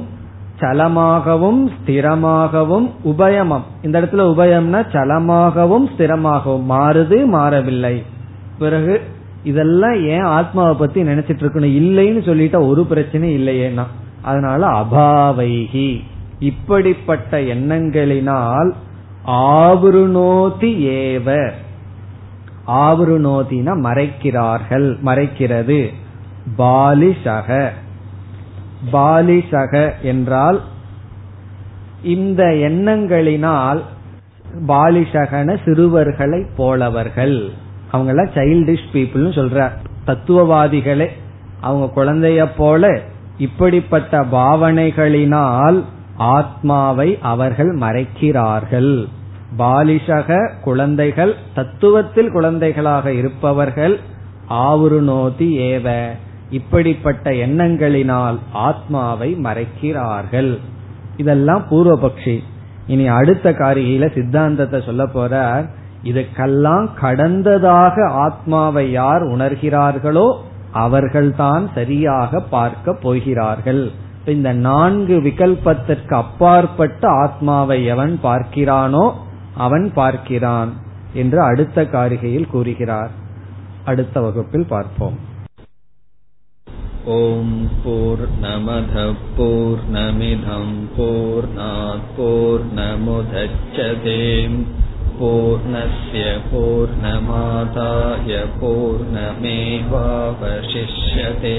சலமாகவும் ஸ்திரமாகவும் உபயமம். இந்த இடத்துல உபயம்னா சலமாகவும் ஸ்திரமாகவும் மாறுது மாறவில்லை. பிறகு இதெல்லாம் ஏன் ஆத்மாவை பத்தி நினைச்சிட்டு இருக்கணும்? இல்லைன்னு சொல்லிட்டா ஒரு பிரச்சனை இல்லையேனா? அதனால அபாவைகி, இப்படிப்பட்ட எண்ணங்களினால் ஆவருணோதி ஏவ ஆவருணோதின மறைக்கிறார்கள், மறைக்கிறது. பாலிஷக, பாலிஷக என்றால் இந்த எண்ணங்களினால் பாலிஷகன சிறுவர்களை போலவர்கள், அவங்கள சைல்டிஷ் பீப்புள்னு சொல்ற தத்துவவாதிகளே, அவங்க குழந்தைய போல இப்படிப்பட்ட பாவனைகளினால் ஆத்மாவை அவர்கள் மறைக்கிறார்கள். பாலிஷக குழந்தைகள், தத்துவத்தில் குழந்தைகளாக இருப்பவர்கள், ஆவுருநோதி ஏவ இப்படிப்பட்ட எண்ணங்களினால் ஆத்மாவை மறைக்கிறார்கள். இதெல்லாம் பூர்வபக்ஷி. இனி அடுத்த காரிகையில சித்தாந்தத்தை சொல்ல போறார். இதுக்கெல்லாம் கடந்ததாக ஆத்மாவை யார் உணர்கிறார்களோ அவர்கள்தான் சரியாக பார்க்க போகிறார்கள். இந்த 4 விகல்பத்திற்கு அப்பாற்பட்ட ஆத்மாவை எவன் பார்க்கிறானோ அவன் பார்க்கிறான் என்று அடுத்த காரிகையில் கூறுகிறார். அடுத்த வகுப்பில் பார்ப்போம். ஓம் பூர்ணமதః பூர்ணமிதம் பூர்ணாத் பூர்ணமுதச்யதே பூர்ணஸ்ய பூர்ணமாதாய பூர்ணமேவாவசிஷ்யதே.